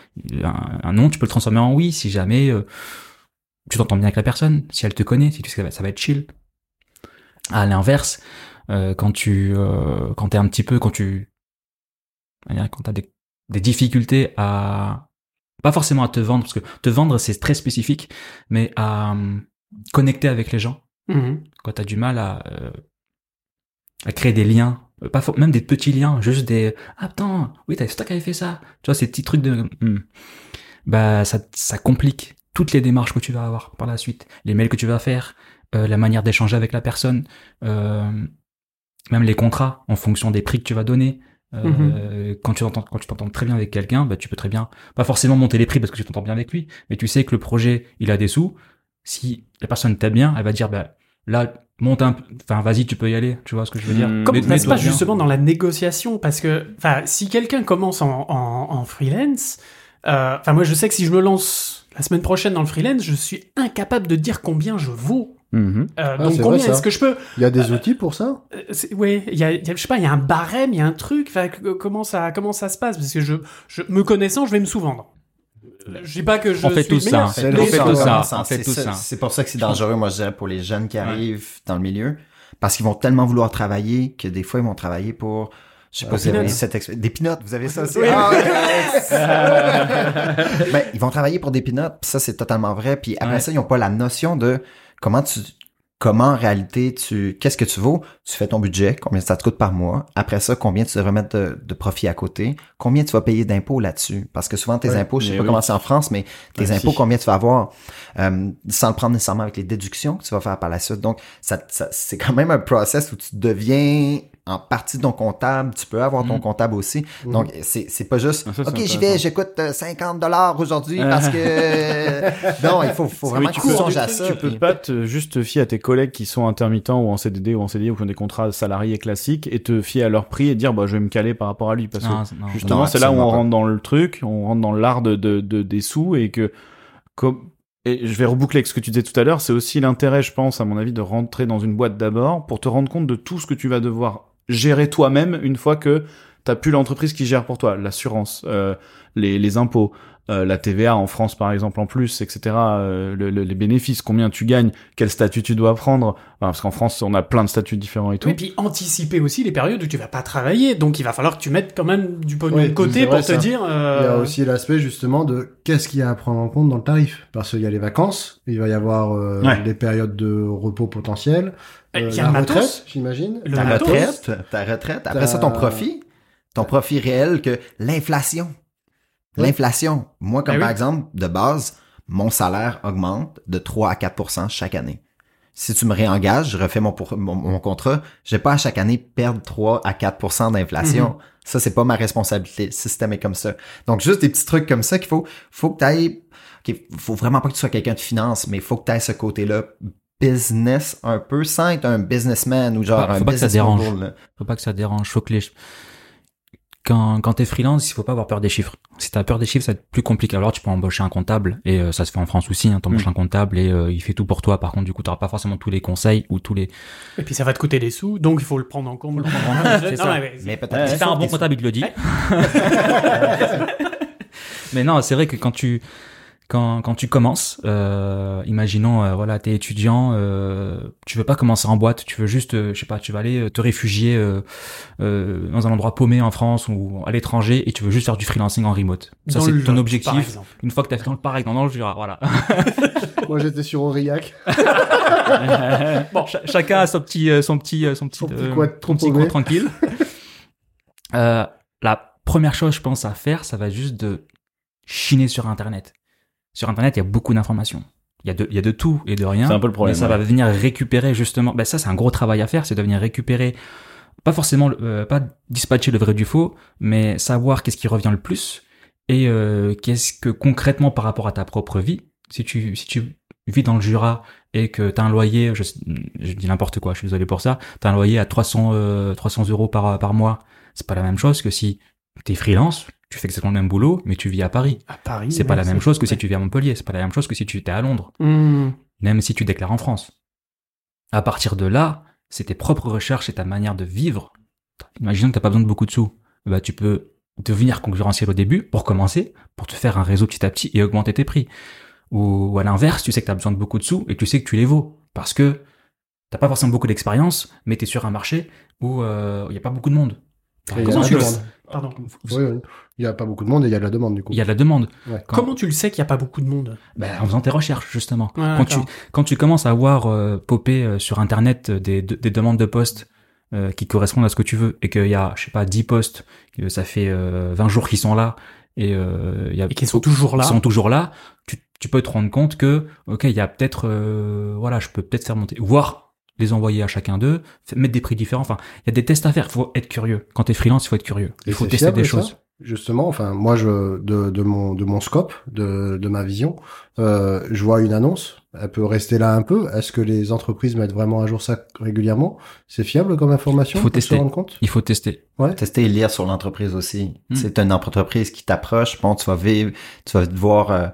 Un non, tu peux le transformer en oui si jamais tu t'entends bien avec la personne, si elle te connaît, si tu sais que ça va être chill. À l'inverse, quand t'as des difficultés à Pas forcément à te vendre, parce que te vendre, c'est très spécifique, mais à connecter avec les gens. Mmh. Quand t'as du mal à créer des liens, même des petits liens, juste des « Ah, attends, oui, t'as stock qui avait fait ça !» Tu vois, ces petits trucs de... Bah, ça complique toutes les démarches que tu vas avoir par la suite. Les mails que tu vas faire, la manière d'échanger avec la personne, même les contrats en fonction des prix que tu vas donner. Quand tu t'entends très bien avec quelqu'un, bah, tu peux très bien, pas forcément monter les prix parce que tu t'entends bien avec lui, mais tu sais que le projet, il a des sous. Si la personne t'aime bien, elle va dire, bah, là, monte un peu, enfin, vas-y, tu peux y aller, tu vois ce que je veux dire. Comme on passe pas justement dans la négociation, parce que, enfin, si quelqu'un commence en freelance, enfin, moi, je sais que si je me lance la semaine prochaine dans le freelance, je suis incapable de dire combien je vaux. Donc combien est-ce que je peux... Il y a des outils pour ça? Oui, je sais pas, il y a un barème, il y a un truc, comment ça se passe? Parce que je me connaissant, je vais me sous-vendre. Je dis pas que je suis tout ça. On fait tout ça. C'est pour ça que c'est dangereux, moi je dirais, pour les jeunes qui arrivent dans le milieu, parce qu'ils vont tellement vouloir travailler que des fois ils vont travailler pour... Je sais pas si vous avez des pinottes, vous avez ça aussi. Oui. Oh, yes. Ben, ils vont travailler pour des pinottes, ça c'est totalement vrai. Puis après ça, ils n'ont pas la notion de comment en réalité qu'est-ce que tu vaux. Tu fais ton budget, combien ça te coûte par mois. Après ça, combien tu devrais mettre de profit à côté, combien tu vas payer d'impôts là-dessus. Parce que souvent tes impôts, je sais pas comment c'est en France, mais tes impôts, combien tu vas avoir, sans le prendre nécessairement avec les déductions que tu vas faire par la suite. Donc ça c'est quand même un process où tu deviens en partie de ton comptable, tu peux avoir ton comptable aussi. Donc, c'est pas juste, ça, OK, j'y vais, j'écoute $50 aujourd'hui parce que... Non, il faut vraiment que tu songes à ça. Tu peux pas juste te fier à tes collègues qui sont intermittents ou en CDD ou en CDI ou qui ont des contrats salariés classiques et te fier à leur prix et dire, bah, je vais me caler par rapport à lui. Parce que justement, c'est là où on rentre dans le truc, on rentre dans l'art des sous et que... Et je vais reboucler avec ce que tu disais tout à l'heure, c'est aussi l'intérêt, je pense, à mon avis, de rentrer dans une boîte d'abord pour te rendre compte de tout ce que tu vas devoir gérer toi-même une fois que t'as plus l'entreprise qui gère pour toi, l'assurance, les impôts, la TVA en France par exemple en plus, etc. Les bénéfices, combien tu gagnes, quel statut tu dois prendre, parce qu'en France on a plein de statuts différents et tout. Et puis anticiper aussi les périodes où tu vas pas travailler, donc il va falloir que tu mettes quand même du pognon de côté pour te dire... Il y a aussi l'aspect justement de qu'est-ce qu'il y a à prendre en compte dans le tarif, parce qu'il y a les vacances, il va y avoir les périodes de repos potentielles, la retraite, j'imagine. Ta retraite, après ça ton profit. Ton profit réel que l'inflation. L'inflation. Moi, comme par exemple, de base, mon salaire augmente de 3 à 4 % chaque année. Si tu me réengages, je refais mon contrat, j'ai pas à chaque année perdre 3 à 4 % d'inflation. Ça, c'est pas ma responsabilité. Le système est comme ça. Donc, juste des petits trucs comme ça qu'il faut que t'ailles... Faut vraiment pas que tu sois quelqu'un de finance, mais faut que t'ailles ce côté-là business un peu, sans être un businessman ou genre un businessman. Faut pas que ça dérange. Faut que les... Quand t'es freelance, il faut pas avoir peur des chiffres. Si t'as peur des chiffres, ça va être plus compliqué. Alors tu peux embaucher un comptable, et ça se fait en France aussi, t'embauches un comptable et il fait tout pour toi. Par contre, du coup, t'auras pas forcément tous les conseils ou tous les... Et puis ça va te coûter des sous, donc il faut le prendre en compte. C'est ça. Mais peut-être si t'as un bon comptable, il te le dit. Mais non, c'est vrai que quand tu commences, imaginons, voilà, t'es étudiant, tu veux pas commencer en boîte, tu veux juste, je sais pas, tu vas aller te réfugier dans un endroit paumé en France ou à l'étranger et tu veux juste faire du freelancing en remote. Ça, c'est ton objectif. Une fois que t'as fait dans le Paris, dans le Jura, voilà. Moi, j'étais sur Aurillac. Bon, chacun a son petit coin tranquille. La première chose, je pense, à faire, ça va juste de chiner sur Internet. Sur Internet, il y a beaucoup d'informations. Il y a de tout et de rien. C'est un peu le problème. Mais ça va venir récupérer justement. Ben ça, c'est un gros travail à faire, c'est de venir récupérer, pas forcément, pas dispatcher le vrai du faux, mais savoir qu'est-ce qui revient le plus et qu'est-ce que concrètement par rapport à ta propre vie. Si tu vis dans le Jura et que t'as un loyer, je dis n'importe quoi, je suis désolé pour ça, t'as un loyer à 300 euros par mois, c'est pas la même chose que si t'es freelance. Tu fais exactement le même boulot, mais tu vis à Paris. C'est pas la même chose que si tu vis à Montpellier. C'est pas la même chose que si tu étais à Londres. Même si tu déclares en France. À partir de là, c'est tes propres recherches et ta manière de vivre. Imaginons que t'as pas besoin de beaucoup de sous. Bah, tu peux devenir concurrentiel au début, pour commencer, pour te faire un réseau petit à petit et augmenter tes prix. Ou à l'inverse, tu sais que t'as besoin de beaucoup de sous et tu sais que tu les vaux. Parce que t'as pas forcément beaucoup d'expérience, mais t'es sur un marché où il y a pas beaucoup de monde. Comment tu le sais ? Pardon. Oui, oui. Il n'y a pas beaucoup de monde et il y a de la demande, du coup. Il y a de la demande. Ouais. Comment tu le sais qu'il n'y a pas beaucoup de monde ? Ben, en faisant tes recherches, justement. Ouais, quand tu commences à voir popper sur Internet des demandes de postes qui correspondent à ce que tu veux et qu'il y a, je sais pas, 10 postes, ça fait 20 jours qu'ils sont là et qu'ils sont toujours là. Ils sont toujours là. Tu peux te rendre compte que, ok, il y a peut-être, voilà, je peux peut-être faire monter, voire les envoyer à chacun d'eux, mettre des prix différents. Enfin, il y a des tests à faire. Faut être curieux. Quand t'es freelance, il faut être curieux. Il faut tester des choses. Justement, enfin, moi, de mon scope, de ma vision, je vois une annonce. Elle peut rester là un peu. Est-ce que les entreprises mettent vraiment à jour ça régulièrement? C'est fiable comme information? Il faut tester. Il faut tester. Ouais. Tester et lire sur l'entreprise aussi. C'est une entreprise qui t'approche. Bon, tu vas voir,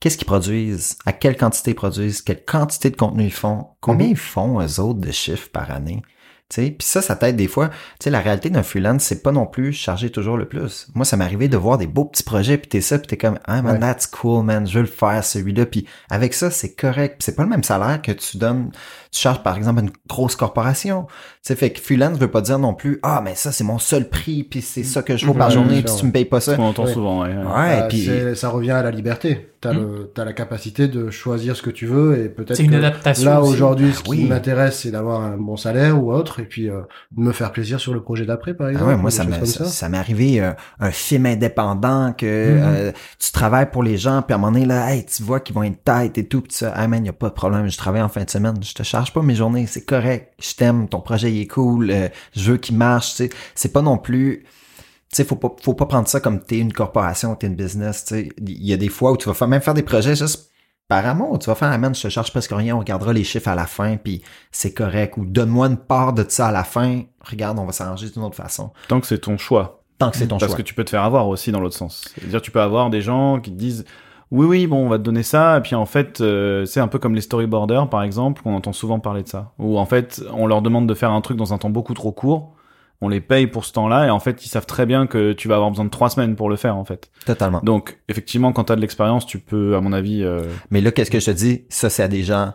qu'est-ce qu'ils produisent? À quelle quantité ils produisent? Quelle quantité de contenu ils font? Combien ils font, eux autres, de chiffres par année? Tu sais, puis ça t'aide des fois. Tu sais, la réalité d'un freelance, c'est pas non plus charger toujours le plus. Moi, ça m'est arrivé de voir des beaux petits projets, puis t'es ça, puis t'es comme « Ah, man, that's cool, man, je veux le faire, celui-là. » Puis avec ça, c'est correct. Puis c'est pas le même salaire que tu donnes. Tu charges, par exemple, une grosse corporation. Tu sais, fait que freelance veut pas dire non plus « Ah, mais ça, c'est mon seul prix, puis c'est ça que je vaux par journée, puis tu me payes pas ça. » On entend souvent, ouais. Ouais, puis... Ça revient à la liberté. T'as la capacité de choisir ce que tu veux et peut-être c'est une adaptation là aussi. Aujourd'hui ce qui m'intéresse c'est d'avoir un bon salaire ou autre et puis me faire plaisir sur le projet d'après par exemple. Ah ouais, moi ça m'est arrivé un film indépendant que tu travailles pour les gens puis à un moment donné là hey, tu vois qu'ils vont être tight et tout puis tu dis hey man y a pas de problème je travaille en fin de semaine je te charge pas mes journées c'est correct je t'aime ton projet il est cool je veux qu'il marche tu sais c'est pas non plus. Tu sais, faut pas prendre ça comme t'es une corporation, t'es une business, tu sais. Il y a des fois où tu vas faire des projets juste par amour. Tu vas faire, ah man, je te charge presque rien, on regardera les chiffres à la fin, puis c'est correct. Ou donne-moi une part de ça à la fin. Regarde, on va s'arranger d'une autre façon. Tant que c'est ton choix. Parce que tu peux te faire avoir aussi dans l'autre sens. C'est-à-dire, tu peux avoir des gens qui te disent, oui, bon, on va te donner ça. Et puis, en fait, c'est un peu comme les storyboarders, par exemple, on entend souvent parler de ça. Ou en fait, on leur demande de faire un truc dans un temps beaucoup trop court. On les paye pour ce temps-là et en fait, ils savent très bien que tu vas avoir besoin de 3 semaines pour le faire, en fait. Totalement. Donc, effectivement, quand t'as de l'expérience, tu peux, à mon avis... Mais là, qu'est-ce que je te dis? Ça, c'est à des gens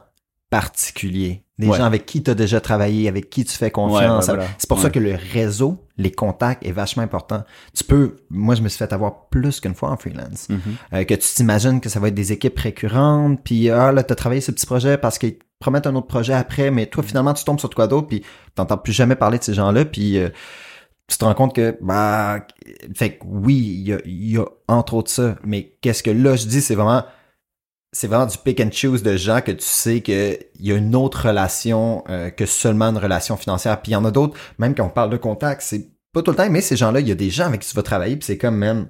particuliers. Des gens avec qui t'as déjà travaillé, avec qui tu fais confiance. Ouais, voilà. C'est pour ça que le réseau, les contacts est vachement important. Tu peux... Moi, je me suis fait avoir plus qu'une fois en freelance. Que tu t'imagines que ça va être des équipes récurrentes puis là, t'as travaillé ce petit projet parce que promettent un autre projet après, mais toi, finalement, tu tombes sur quoi d'autre, puis t'entends plus jamais parler de ces gens-là, puis tu te rends compte que, bah, fait que oui, il y a entre autres ça, mais qu'est-ce que là, je dis, c'est vraiment du pick and choose de gens que tu sais que il y a une autre relation que seulement une relation financière, puis il y en a d'autres, même quand on parle de contact, c'est pas tout le temps, mais ces gens-là, il y a des gens avec qui tu vas travailler, puis c'est comme, man,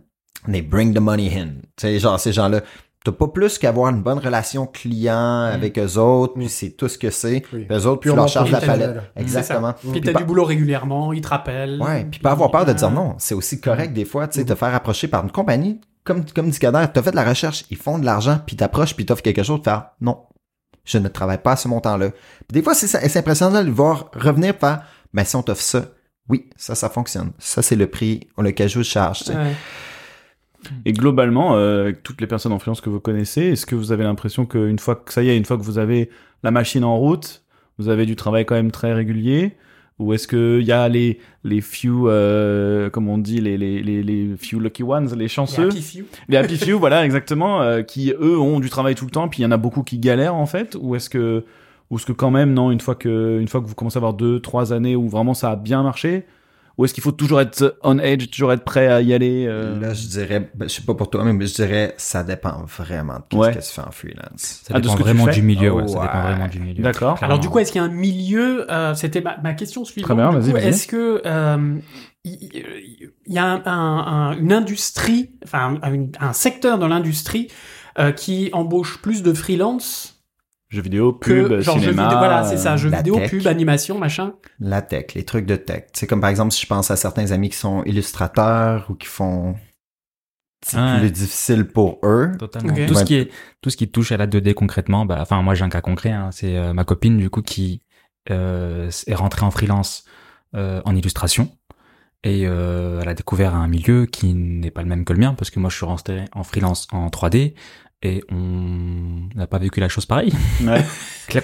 they bring the money in, tu sais, genre, ces gens-là, t'as pas plus qu'avoir une bonne relation client avec eux autres, puis c'est tout ce que c'est. Oui. Puis eux autres, puis on leur charge la palette. Exactement. Puis t'as du boulot régulièrement, ils te rappellent. Ouais, puis pas avoir peur de dire non. C'est aussi correct des fois, tu sais, te faire approcher par une compagnie. Comme dit Kader, t'as fait de la recherche, ils font de l'argent, puis t'approches, puis t'offres quelque chose, de faire non, je ne travaille pas à ce montant-là. Puis des fois, c'est impressionnant de le voir revenir faire, mais si on t'offre ça, oui, ça fonctionne. Ça, c'est le prix, lequel je charge, tu sais. Ouais. Et globalement, avec toutes les personnes en freelance que vous connaissez, est-ce que vous avez l'impression qu'une fois que ça y est, une fois que vous avez la machine en route, vous avez du travail quand même très régulier, ou est-ce que il y a les few, comme on dit, les few lucky ones, les chanceux, les happy few, voilà, exactement, qui eux ont du travail tout le temps, puis il y en a beaucoup qui galèrent en fait, ou est-ce que quand même non, une fois que vous commencez à avoir 2-3 années où vraiment ça a bien marché. Ou est-ce qu'il faut toujours être on edge, toujours être prêt à y aller? Là, je dirais, je sais pas pour toi, mais je dirais, ça dépend vraiment de ce que tu fais en freelance. Ça dépend vraiment du milieu, ouais. Ça dépend vraiment du milieu. D'accord. Clairement. Alors, du coup, est-ce qu'il y a un milieu, c'était ma question suivante. Très bien, vas-y. Est-ce que, il y a une industrie, enfin, un secteur dans l'industrie, qui embauche plus de freelance? Jeux vidéo, pub, cinéma... voilà, c'est ça, jeux vidéo, tech, pub, animation, machin. La tech, les trucs de tech. C'est comme, par exemple, si je pense à certains amis qui sont illustrateurs ou qui font... C'est plus difficile pour eux. Totalement. Okay. Tout ce qui touche à la 2D concrètement, bah, enfin, moi, j'ai un cas concret, hein, c'est ma copine, du coup, qui est rentrée en freelance en illustration. Et elle a découvert un milieu qui n'est pas le même que le mien, parce que moi, je suis rentré en freelance en 3D, et on n'a pas vécu la chose pareille.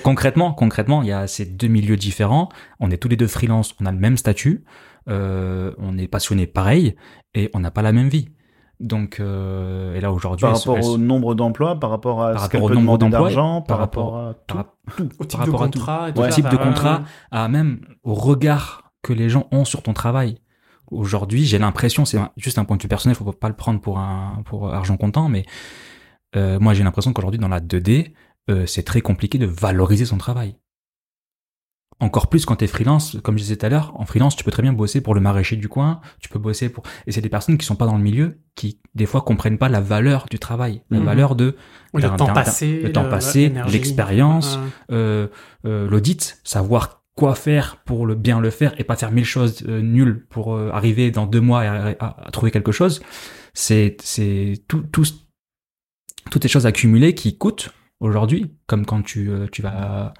Concrètement, il y a ces 2 milieux différents. On est tous les 2 freelance, on a le même statut. on est passionné pareil et on n'a pas la même vie. Donc et là aujourd'hui par rapport au nombre d'emplois, par rapport à ce qu'elle peut demander d'argent, par rapport à tout, au type de contrat, au type de contrat, à même au regard que les gens ont sur ton travail. Aujourd'hui, j'ai l'impression, c'est juste un point de vue personnel, faut pas le prendre pour argent comptant, mais moi j'ai l'impression qu'aujourd'hui dans la 2D, c'est très compliqué de valoriser son travail. Encore plus quand t'es freelance, comme je disais tout à l'heure, en freelance, tu peux très bien bosser pour le maraîcher du coin, tu peux bosser pour... Et c'est des personnes qui sont pas dans le milieu, qui, des fois, comprennent pas la valeur du travail, la valeur de... Le temps passé, l'expérience, l'audit, savoir quoi faire pour le bien le faire et pas faire 1000 choses nulles pour arriver dans 2 mois à trouver quelque chose. C'est toutes ces choses accumulées qui coûtent aujourd'hui, comme quand tu vas...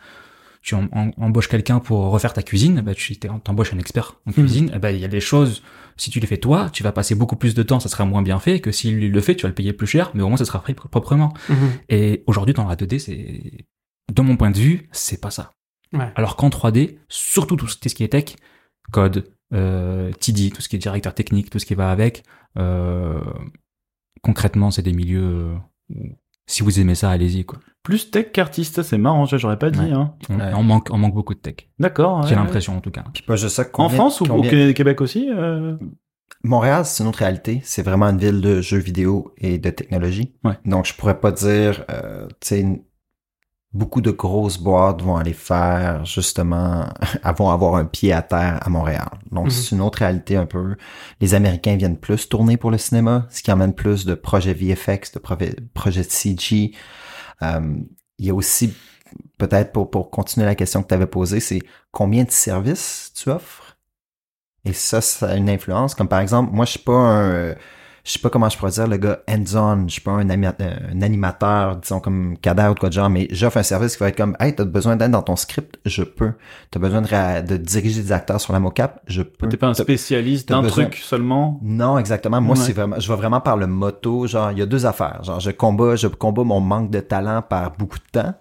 tu embauches quelqu'un pour refaire ta cuisine, bah tu t'embauches un expert en cuisine, et bah il y a des choses, si tu les fais toi, tu vas passer beaucoup plus de temps, ça sera moins bien fait que s'il le fait, tu vas le payer plus cher, mais au moins ça sera fait proprement. Et aujourd'hui dans la 2D, c'est, de mon point de vue, c'est pas ça. Ouais. Alors qu'en 3D, surtout tout ce qui est tech, code, TD, tout ce qui est directeur technique, tout ce qui va avec, concrètement, c'est des milieux où, si vous aimez ça, allez-y, quoi. Plus tech qu'artiste, c'est marrant, j'aurais pas dit. Ouais. Hein. On manque beaucoup de tech. D'accord. J'ai l'impression, en tout cas. Puis, je sais en France ou au Québec aussi Montréal, c'est une autre réalité. C'est vraiment une ville de jeux vidéo et de technologie. Ouais. Donc, je pourrais pas dire... beaucoup de grosses boîtes vont aller faire, justement... vont avoir un pied à terre à Montréal. Donc, c'est une autre réalité un peu. Les Américains viennent plus tourner pour le cinéma, ce qui emmène plus de projets VFX, de projets CG... il y a aussi, peut-être pour continuer la question que tu avais posée, c'est combien de services tu offres? Et ça a une influence. Comme par exemple, moi, le gars hands-on, je suis pas un animateur, disons comme Kader ou de quoi de genre, mais j'offre un service qui va être comme, hey, t'as besoin d'aide dans ton script, je peux. T'as besoin de diriger des acteurs sur la mocap, je peux. T'es pas un spécialiste d'un truc seulement? Non, exactement. Moi, c'est vraiment, je vais vraiment par le motto, genre, il y a 2 affaires. Genre, je combats mon manque de talent par beaucoup de temps.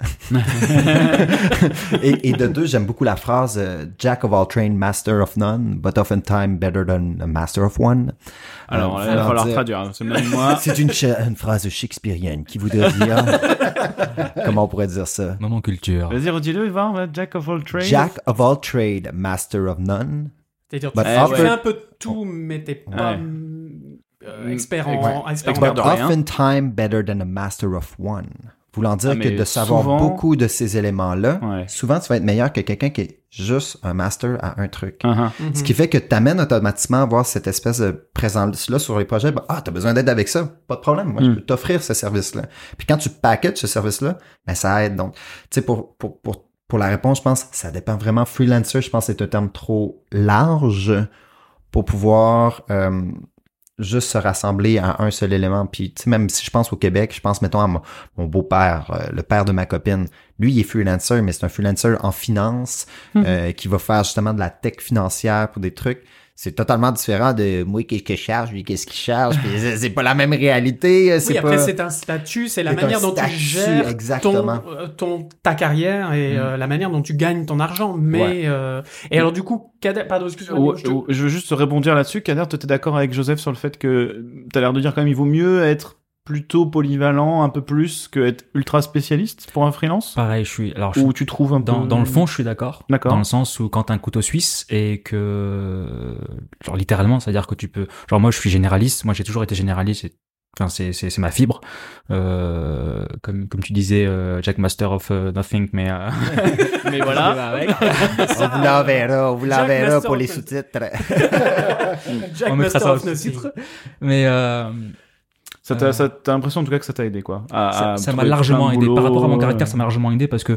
et de 2, j'aime beaucoup la phrase, Jack of all trades, master of none, but oftentimes better than a master of one. Alors, il va falloir traduire, c'est même moi. C'est une phrase shakespearienne qui voudrait dire... Comment on pourrait dire ça? Maman culture. Vas-y, redis-le, Yvan. Jack of all trades. Jack of all trades, master of none. C'est-à-dire, tu fais un peu de tout, mais t'es pas expert en... Expert de rien. Oftentimes better than a master of one. Voulant dire que de savoir beaucoup de ces éléments-là, souvent, tu vas être meilleur que quelqu'un qui est juste un master à un truc. Ce qui fait que t'amènes automatiquement à avoir cette espèce de présence-là sur les projets. « Ah, t'as besoin d'aide avec ça? Pas de problème. Moi, je peux t'offrir ce service-là. » Puis quand tu packages ce service-là, ben ça aide. Donc, tu sais, pour la réponse, je pense, ça dépend vraiment. Freelancer, je pense que c'est un terme trop large pour pouvoir... juste se rassembler à un seul élément. Puis, tu sais, même si je pense au Québec, je pense, mettons, à mon beau-père, le père de ma copine. Lui, il est freelancer, mais c'est un freelancer en finance qui va faire justement de la tech financière pour des trucs. C'est totalement différent de moi, qu'est-ce que je charge, lui, qu'est-ce qu'il charge. Puis, c'est pas la même réalité. C'est après, c'est un statut, c'est la manière dont tu gères ta carrière et la manière dont tu gagnes ton argent. Mais et alors, du coup, Kader, pardon, excuse-moi. Je veux juste rebondir là-dessus. Kader, tu étais d'accord avec Joseph sur le fait que tu as l'air de dire quand même il vaut mieux être plutôt polyvalent, un peu plus que être ultra spécialiste pour un freelance. Pareil, où tu trouves un peu... Dans le fond, je suis d'accord. D'accord. Dans le sens où quand t'as un couteau suisse et que, genre, littéralement, c'est-à-dire que tu peux, genre, moi, je suis généraliste. Moi, j'ai toujours été généraliste. Enfin, c'est ma fibre. Comme tu disais, Jack Master of Nothing, mais, mais voilà. On vous l'enverra pour les sous-titres. Jack Master of Nothing. Mais, ça t'as l'impression en tout cas que ça t'a aidé quoi. Ça m'a largement aidé par rapport à mon caractère, ça m'a largement aidé parce que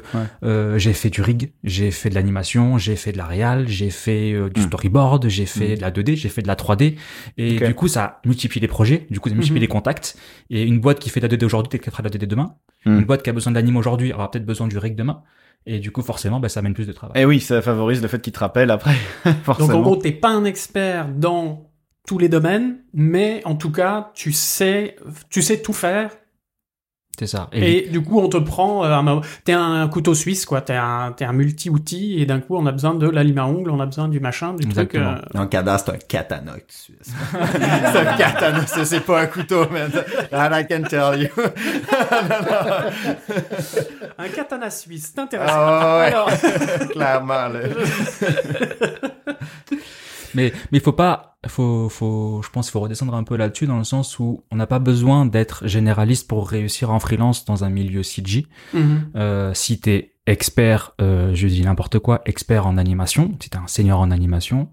j'ai fait du rig, j'ai fait de l'animation, j'ai fait de la réal, j'ai fait du storyboard, j'ai fait de la 2D, j'ai fait de la 3D et du coup ça multiplie les projets, du coup ça multiplie les contacts et une boîte qui fait de la 2D aujourd'hui peut-être qu'elle fera de la 2D demain, une boîte qui a besoin de l'anime aujourd'hui aura peut-être besoin du rig demain. Et du coup, forcément, ça amène plus de travail. Et oui, ça favorise le fait qu'ils te rappellent après. Donc en gros, t'es pas un expert dans tous les domaines, mais en tout cas, tu sais tout faire C'est ça. Et du coup, on te prend un moment. T'es un couteau suisse, quoi. T'es un multi-outil, et d'un coup, on a besoin de la lime à ongles, on a besoin du machin, du Exactement. Truc. Non, Kader, c'est un katana suisse. C'est un katana, c'est pas un couteau, man. I can tell you. Un katana suisse, c'est intéressant. Oh, ouais. Alors... Clairement, là. Mais je pense qu'il faut redescendre un peu là-dessus, dans le sens où on n'a pas besoin d'être généraliste pour réussir en freelance dans un milieu CG. Mm-hmm. Si t'es expert, je dis n'importe quoi, expert en animation, si t'es un senior en animation,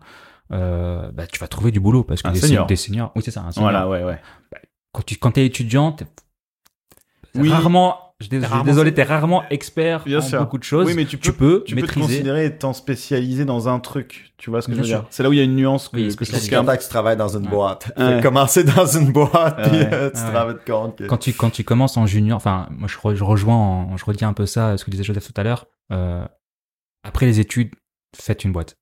tu vas trouver du boulot, parce que des seniors, oui, c'est ça, un senior. Voilà, ouais. Quand t'es étudiant, rarement, t'es rarement expert en beaucoup de choses. Oui, mais tu peux te considérer et t'en spécialiser dans un truc. Tu vois ce que je veux dire? C'est là où il y a une nuance que je pense que tu travailles dans une boîte. Ouais. Commencer dans une boîte, puis tu te rends compte que... Quand tu commences en junior, enfin, moi, je redis un peu ça, ce que disait Joseph tout à l'heure, après les études, faites une boîte.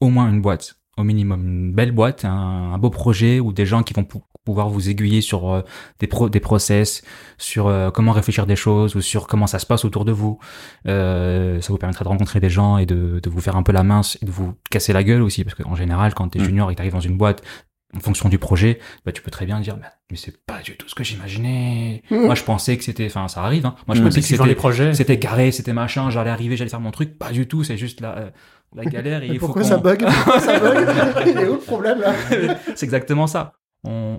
Au moins une boîte. Au minimum, une belle boîte, un beau projet, ou des gens qui vont pouvoir vous aiguiller sur des process, sur comment réfléchir des choses, ou sur comment ça se passe autour de vous. Ça vous permettra de rencontrer des gens et de vous faire un peu la mince et de vous casser la gueule aussi, parce qu'en général, quand t'es junior et que t'arrives dans une boîte, en fonction du projet, tu peux très bien dire, mais c'est pas du tout ce que j'imaginais. Moi, je pensais que c'était, enfin, ça arrive, hein. Moi, je pensais que c'était carré, c'était machin, j'allais faire mon truc. Pas du tout, c'est juste la galère. Et Pourquoi ça bug? Il est où le problème, là? C'est exactement ça. On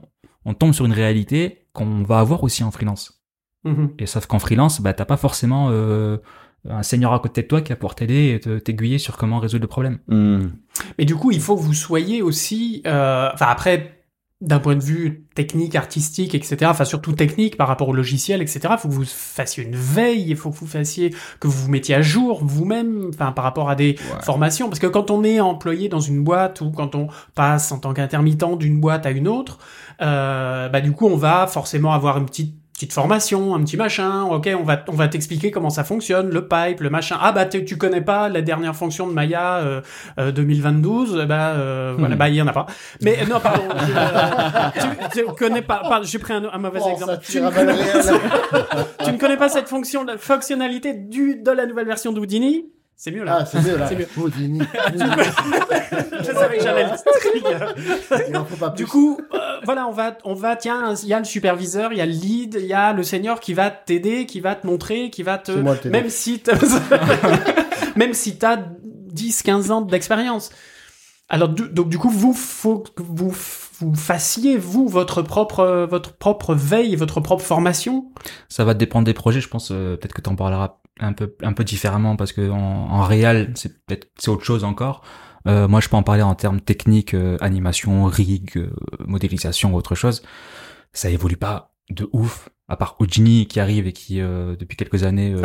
tombe sur une réalité qu'on va avoir aussi en freelance. Mm-hmm. Et sauf qu'en freelance, t'as pas forcément un senior à côté de toi qui va pouvoir t'aider et t'aiguiller sur comment résoudre le problème. Mm. Mais du coup, il faut que vous soyez aussi... après, d'un point de vue technique, artistique, etc., surtout technique par rapport au logiciel, etc., il faut que vous fassiez une veille, il faut que vous vous mettiez à jour vous-même, par rapport à des formations. Parce que quand on est employé dans une boîte, ou quand on passe en tant qu'intermittent d'une boîte à une autre, du coup, on va forcément avoir une petite formation, un petit machin, ok, on va t'expliquer comment ça fonctionne, le pipe, le machin. Tu connais pas la dernière fonction de Maya 2022, il y en a pas. Mais non, pardon, tu connais pas. Pardon, j'ai pris un mauvais exemple. Tu ne connais pas cette fonction, la fonctionnalité de la nouvelle version d'Houdini. C'est mieux, là. C'est mieux. Houdini. Je savais que j'allais le trigger. Du coup, on va, il y a le superviseur, il y a le lead, il y a le senior qui va t'aider, qui va te montrer, qui va te... Même si t'as 10, 15 ans d'expérience. Alors, donc, du coup, faut que vous fassiez, votre propre veille, votre propre formation. Ça va dépendre des projets, je pense, peut-être que t'en parleras un peu différemment, parce que en réel, c'est autre chose encore. Moi, je peux en parler en termes techniques, animation, rig, modélisation, autre chose. Ça évolue pas de ouf, à part Houdini qui arrive et qui, depuis quelques années,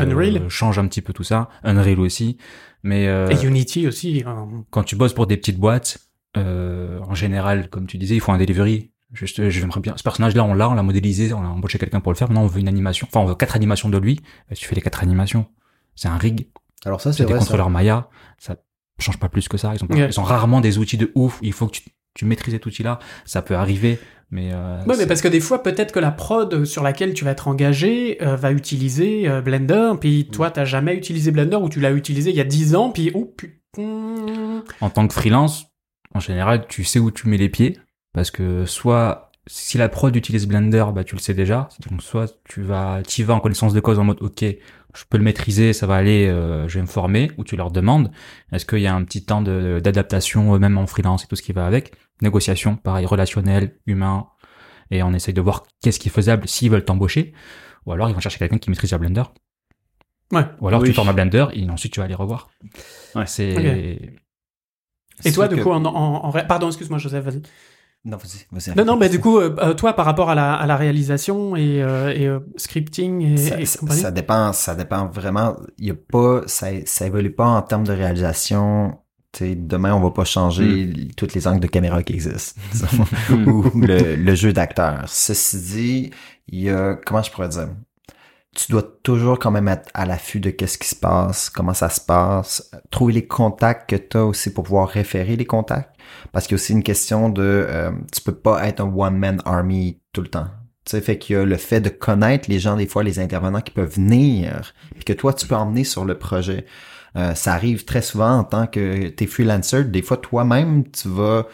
change un petit peu tout ça. Unreal aussi. Mais, et Unity aussi. Quand tu bosses pour des petites boîtes, en général, comme tu disais, il faut un delivery. Juste, j'aimerais bien, ce personnage-là, on l'a modélisé, on a embauché quelqu'un pour le faire, maintenant on veut une animation, on veut 4 animations de lui, tu fais les 4 animations. C'est un rig. Alors ça, c'est vrai. Des contrôleurs Maya, ça change pas plus que ça, ils ont rarement des outils de ouf, il faut que tu maîtrises cet outil-là, ça peut arriver, mais... mais parce que des fois, peut-être que la prod sur laquelle tu vas être engagé va utiliser Blender, puis toi, t'as jamais utilisé Blender, ou tu l'as utilisé il y a 10 ans, puis oh putain... En tant que freelance, en général, tu sais où tu mets les pieds. Parce que soit, si la prod utilise Blender, tu le sais déjà. Donc, soit t'y vas en connaissance de cause, en mode, ok, je peux le maîtriser, ça va aller, je vais me former, ou tu leur demandes. Est-ce qu'il y a un petit temps d'adaptation, même en freelance et tout ce qui va avec? Négociation, pareil, relationnel, humain. Et on essaye de voir qu'est-ce qui est faisable s'ils veulent t'embaucher. Ou alors, ils vont chercher quelqu'un qui maîtrise la Blender. Ouais. Ou alors, tu formes à Blender et ensuite, tu vas les revoir. Ouais. Et toi, du coup, pardon, excuse-moi, Joseph, vas-y. Non, vas-y. Mais du coup, toi, par rapport à la réalisation et scripting et compagnie, ça dépend vraiment. Il y a pas, ça évolue pas en termes de réalisation. T'sais, demain, on va pas changer toutes les angles de caméra qui existent ou le jeu d'acteur. Ceci dit, il y a, comment je pourrais dire, tu dois toujours quand même être à l'affût de qu'est-ce qui se passe, comment ça se passe, trouver les contacts que t'as aussi pour pouvoir référer les contacts. Parce qu'il y a aussi une question de tu peux pas être un one-man army tout le temps. T'sais, fait qu'il y a le fait de connaître les gens, des fois, les intervenants qui peuvent venir, puis que toi, tu peux emmener sur le projet. Ça arrive très souvent en tant que t'es freelancer, des fois, toi-même, tu vas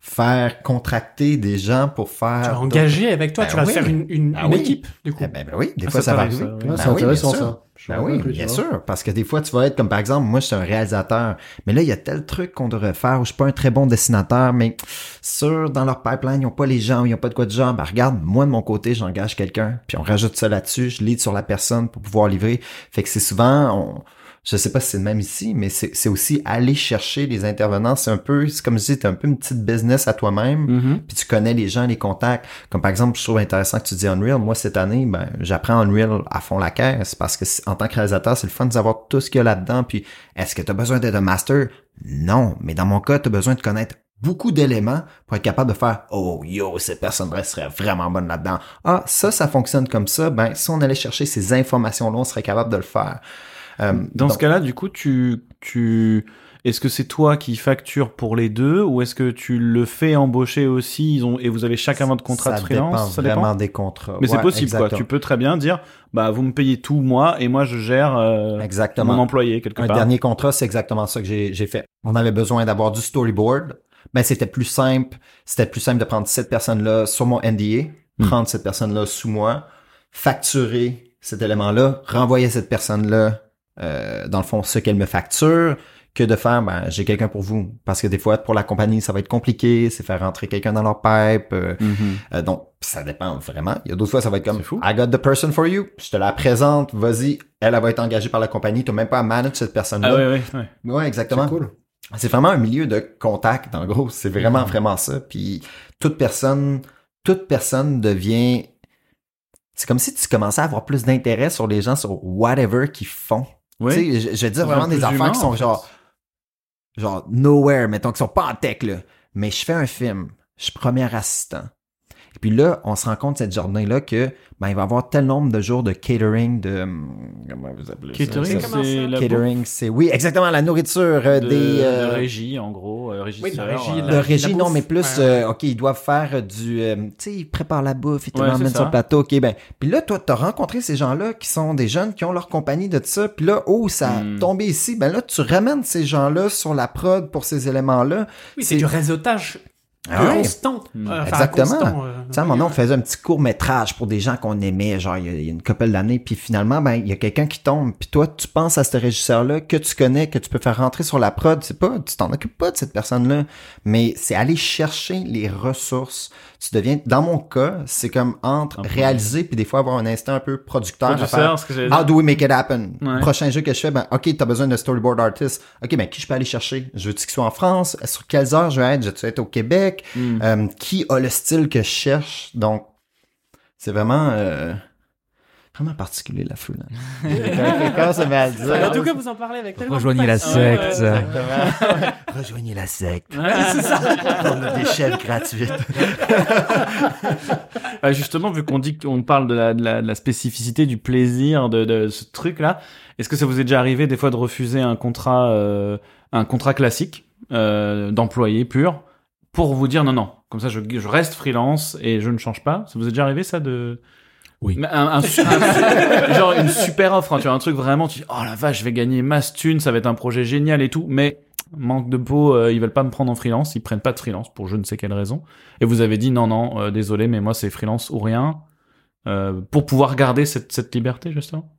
faire contracter des gens pour faire... Tu vas engager avec toi, ben tu vas faire une équipe, du coup. Ben oui, des fois, ça va arriver. C'est intéressant, ça. Ben oui, bien sûr, parce que des fois, tu vas être comme, par exemple, moi, je suis un réalisateur, mais là, il y a tel truc qu'on devrait faire, ou je suis pas un très bon dessinateur, mais sûr, dans leur pipeline, ils ont pas les gens, ils ont pas de quoi de genre, ben regarde, moi, de mon côté, j'engage quelqu'un, puis on rajoute ça là-dessus, je lead sur la personne pour pouvoir livrer. Fait que c'est souvent, je sais pas si c'est le même ici, mais c'est aussi aller chercher les intervenants. C'est un peu, c'est comme je dis, t'as un peu une petite business à toi-même, puis tu connais les gens, les contacts. Comme par exemple, je trouve intéressant que tu dis Unreal. Moi, cette année, ben, j'apprends Unreal à fond la caisse parce que en tant que réalisateur, c'est le fun de savoir tout ce qu'il y a là-dedans. Puis, est-ce que t'as besoin d'être un master? Non. Mais dans mon cas, t'as besoin de connaître beaucoup d'éléments pour être capable de faire « Oh, yo, cette personne-là serait vraiment bonne là-dedans. Ah, ça fonctionne comme ça. Ben, si on allait chercher ces informations-là, on serait capable de le faire. » Dans ce cas-là, du coup, tu est-ce que c'est toi qui factures pour les deux ou est-ce que tu le fais embaucher aussi et vous avez chacun votre contrat de freelance? Ça dépend vraiment des contrats. Mais ouais, c'est possible, exactement. Quoi. Tu peux très bien dire, bah vous me payez tout moi et moi je gère mon employé quelque part. Un dernier contrat, c'est exactement ça que j'ai fait. On avait besoin d'avoir du storyboard. Ben c'était plus simple de prendre cette personne-là sur mon NDA, prendre cette personne-là sous moi, facturer cet élément-là, renvoyer cette personne-là. Dans le fond, ce qu'elle me facture, que de faire, ben, j'ai quelqu'un pour vous. Parce que des fois, pour la compagnie, ça va être compliqué, c'est faire rentrer quelqu'un dans leur pipe. Donc, ça dépend vraiment. Il y a d'autres fois, ça va être comme, I got the person for you. Je te la présente, vas-y. Elle va être engagée par la compagnie. T'as même pas à manager cette personne-là. Ah oui. Ouais, exactement. C'est cool. C'est vraiment un milieu de contact, en gros. C'est vraiment, vraiment ça. Puis, toute personne devient... C'est comme si tu commençais à avoir plus d'intérêt sur les gens, sur whatever qu'ils font. Oui. Tu sais, je vais dire vraiment des affaires qui sont genre nowhere, mettons, qui sont pas en tech, là. Mais je fais un film, je suis premier assistant. Et puis là, on se rend compte cette journée-là que, ben, il va y avoir tel nombre de jours de catering de, comment vous appelez ça? Catering, c'est oui, exactement, la nourriture de régie, en gros, régie, non, mais plus, ok, ils doivent faire tu sais, ils préparent la bouffe, ils te l'emmènent sur le plateau, ok, ben, puis là, toi, t'as rencontré ces gens-là qui sont des jeunes qui ont leur compagnie de ça, puis là, ça a tombé ici, ben là, tu ramènes ces gens-là sur la prod pour ces éléments-là. Oui, c'est du réseautage. Constant. Exactement. Tu sais, à un moment, on faisait un petit court-métrage pour des gens qu'on aimait, genre, il y a une couple d'années, puis finalement, ben, il y a quelqu'un qui tombe, puis toi, tu penses à ce régisseur-là que tu connais, que tu peux faire rentrer sur la prod, c'est pas, tu t'en occupes pas de cette personne-là, mais c'est aller chercher les ressources. Tu deviens, dans mon cas, c'est comme entre réaliser, puis des fois avoir un instinct un peu producteur à faire, how do we make it happen? Ouais. Prochain jeu que je fais, ben, ok, t'as besoin de storyboard artist. Ok, ben, qui je peux aller chercher? Je veux-tu qu'il soit en France? Sur quelles heures je vais être? Je veux-tu être au Québec? Qui a le style que je cherche, donc c'est vraiment vraiment particulier la foule. En tout cas, vous en parlez avec tellement rejoignez la secte. Exactement. Rejoignez la secte. C'est ça. On a des chefs gratuites. Justement, vu qu'on dit qu'on parle de la spécificité du plaisir de ce truc-là, est-ce que ça vous est déjà arrivé des fois de refuser un contrat classique d'employé pur? Pour vous dire non, comme ça je reste freelance et je ne change pas. Ça vous est déjà arrivé ça de... Oui. Genre une super offre, hein, tu as un truc vraiment, tu dis oh la vache, je vais gagner masse thune, ça va être un projet génial et tout, mais manque de peau, ils veulent pas me prendre en freelance, ils prennent pas de freelance pour je ne sais quelle raison. Et vous avez dit non, désolé, mais moi c'est freelance ou rien, pour pouvoir garder cette liberté justement.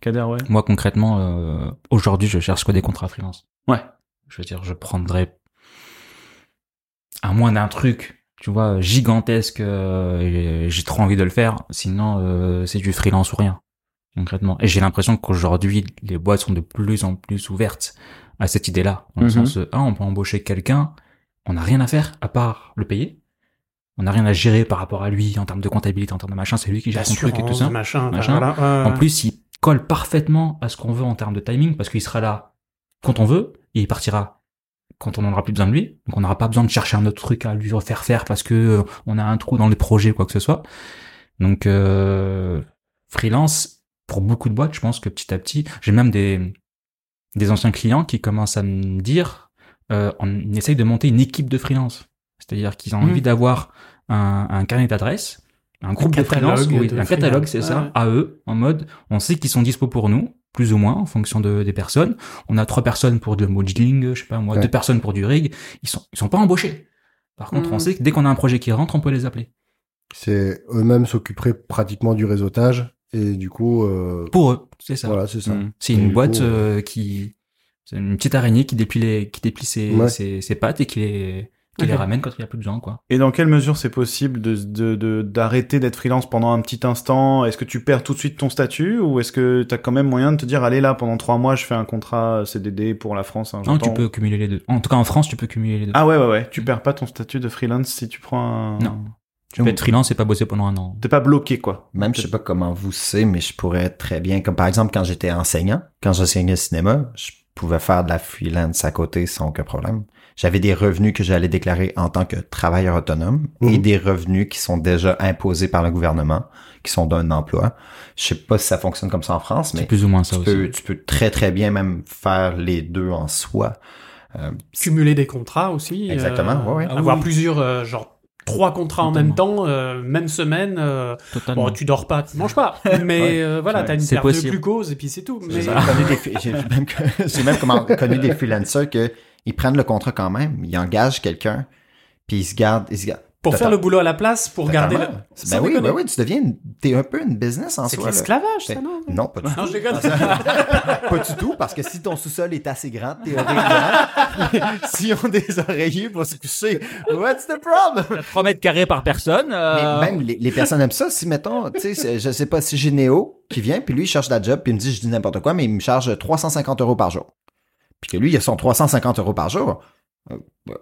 Kader, ouais. Moi concrètement, aujourd'hui je cherche que des contrats freelance. Ouais. Je veux dire, je prendrais à moins d'un truc, tu vois, gigantesque, j'ai trop envie de le faire. Sinon, c'est du freelance ou rien, concrètement. Et j'ai l'impression qu'aujourd'hui, les boîtes sont de plus en plus ouvertes à cette idée-là. Dans le sens, on peut embaucher quelqu'un, on n'a rien à faire à part le payer. On n'a rien à gérer par rapport à lui en termes de comptabilité, en termes de machin. C'est lui qui gère son truc et tout ça. Machin. Voilà. En plus, il colle parfaitement à ce qu'on veut en termes de timing parce qu'il sera là quand on veut et il partira quand on n'en aura plus besoin de lui, donc on n'aura pas besoin de chercher un autre truc à lui refaire faire parce que on a un trou dans les projets quoi que ce soit. Donc freelance pour beaucoup de boîtes, je pense que petit à petit, j'ai même des anciens clients qui commencent à me dire on essaye de monter une équipe de freelance, c'est-à-dire qu'ils ont envie d'avoir un carnet d'adresses un groupe de freelance, un catalogue, c'est ça, à eux, en mode, on sait qu'ils sont dispo pour nous, plus ou moins, en fonction des personnes. On a 3 personnes pour du modeling, je sais pas moi, 2 personnes pour du rig. Ils sont pas embauchés. Par contre, on sait que dès qu'on a un projet qui rentre, on peut les appeler. C'est eux-mêmes s'occuperaient pratiquement du réseautage et du coup pour eux, c'est ça. Voilà, c'est ça. C'est une boîte coup, qui c'est une petite araignée qui déplie ses pattes et qui les ramène quand il y a plus de gens, quoi. Et dans quelle mesure c'est possible d'arrêter d'être freelance pendant un petit instant? Est-ce que tu perds tout de suite ton statut ou est-ce que t'as quand même moyen de te dire allez là pendant 3 mois je fais un contrat CDD pour la France? Non, tu peux cumuler les deux. En tout cas en France tu peux cumuler les deux. Ah ouais. Tu perds pas ton statut de freelance si tu prends un... Non. Tu peux être freelance et pas bosser pendant 1 an. T'es pas bloqué, quoi. Même, je sais pas comment vous c'est, mais je pourrais être très bien, comme par exemple, quand j'étais enseignant, quand j'enseignais le cinéma, je pouvais faire de la freelance à côté sans aucun problème. J'avais des revenus que j'allais déclarer en tant que travailleur autonome et des revenus qui sont déjà imposés par le gouvernement, qui sont d'un emploi. Je sais pas si ça fonctionne comme ça en France, mais c'est plus ou moins ça aussi. Tu peux très, très bien même faire les deux en soi. Cumuler des contrats aussi. Exactement, ouais. Avoir plusieurs, genre, 3 contrats totalement en même temps, même semaine. Bon, tu dors pas, tu manges pas. Mais voilà, t'as une perte de glucose et puis c'est tout. Mais... J'ai même connu des freelancers qu'ils prennent le contrat quand même, ils engagent quelqu'un, puis ils se gardent. Pour faire le boulot à la place, pour garder le... Ben oui, tu deviens... T'es un peu une business en soi. C'est l'esclavage, ça, non? Non, pas du tout. Non, je déconne. Pas du tout, parce que si ton sous-sol est assez grand, t'es horrible. Si on des oreillers pour se coucher, what's the problem? 3 mètres carrés par personne. Mais même les personnes aiment ça. Si, mettons, tu sais, je sais pas, si j'ai Néo qui vient, puis lui, il cherche la job, puis il me dit, je dis n'importe quoi, mais il me charge 350 € par jour. Puis que lui, il a son 350 € par jour.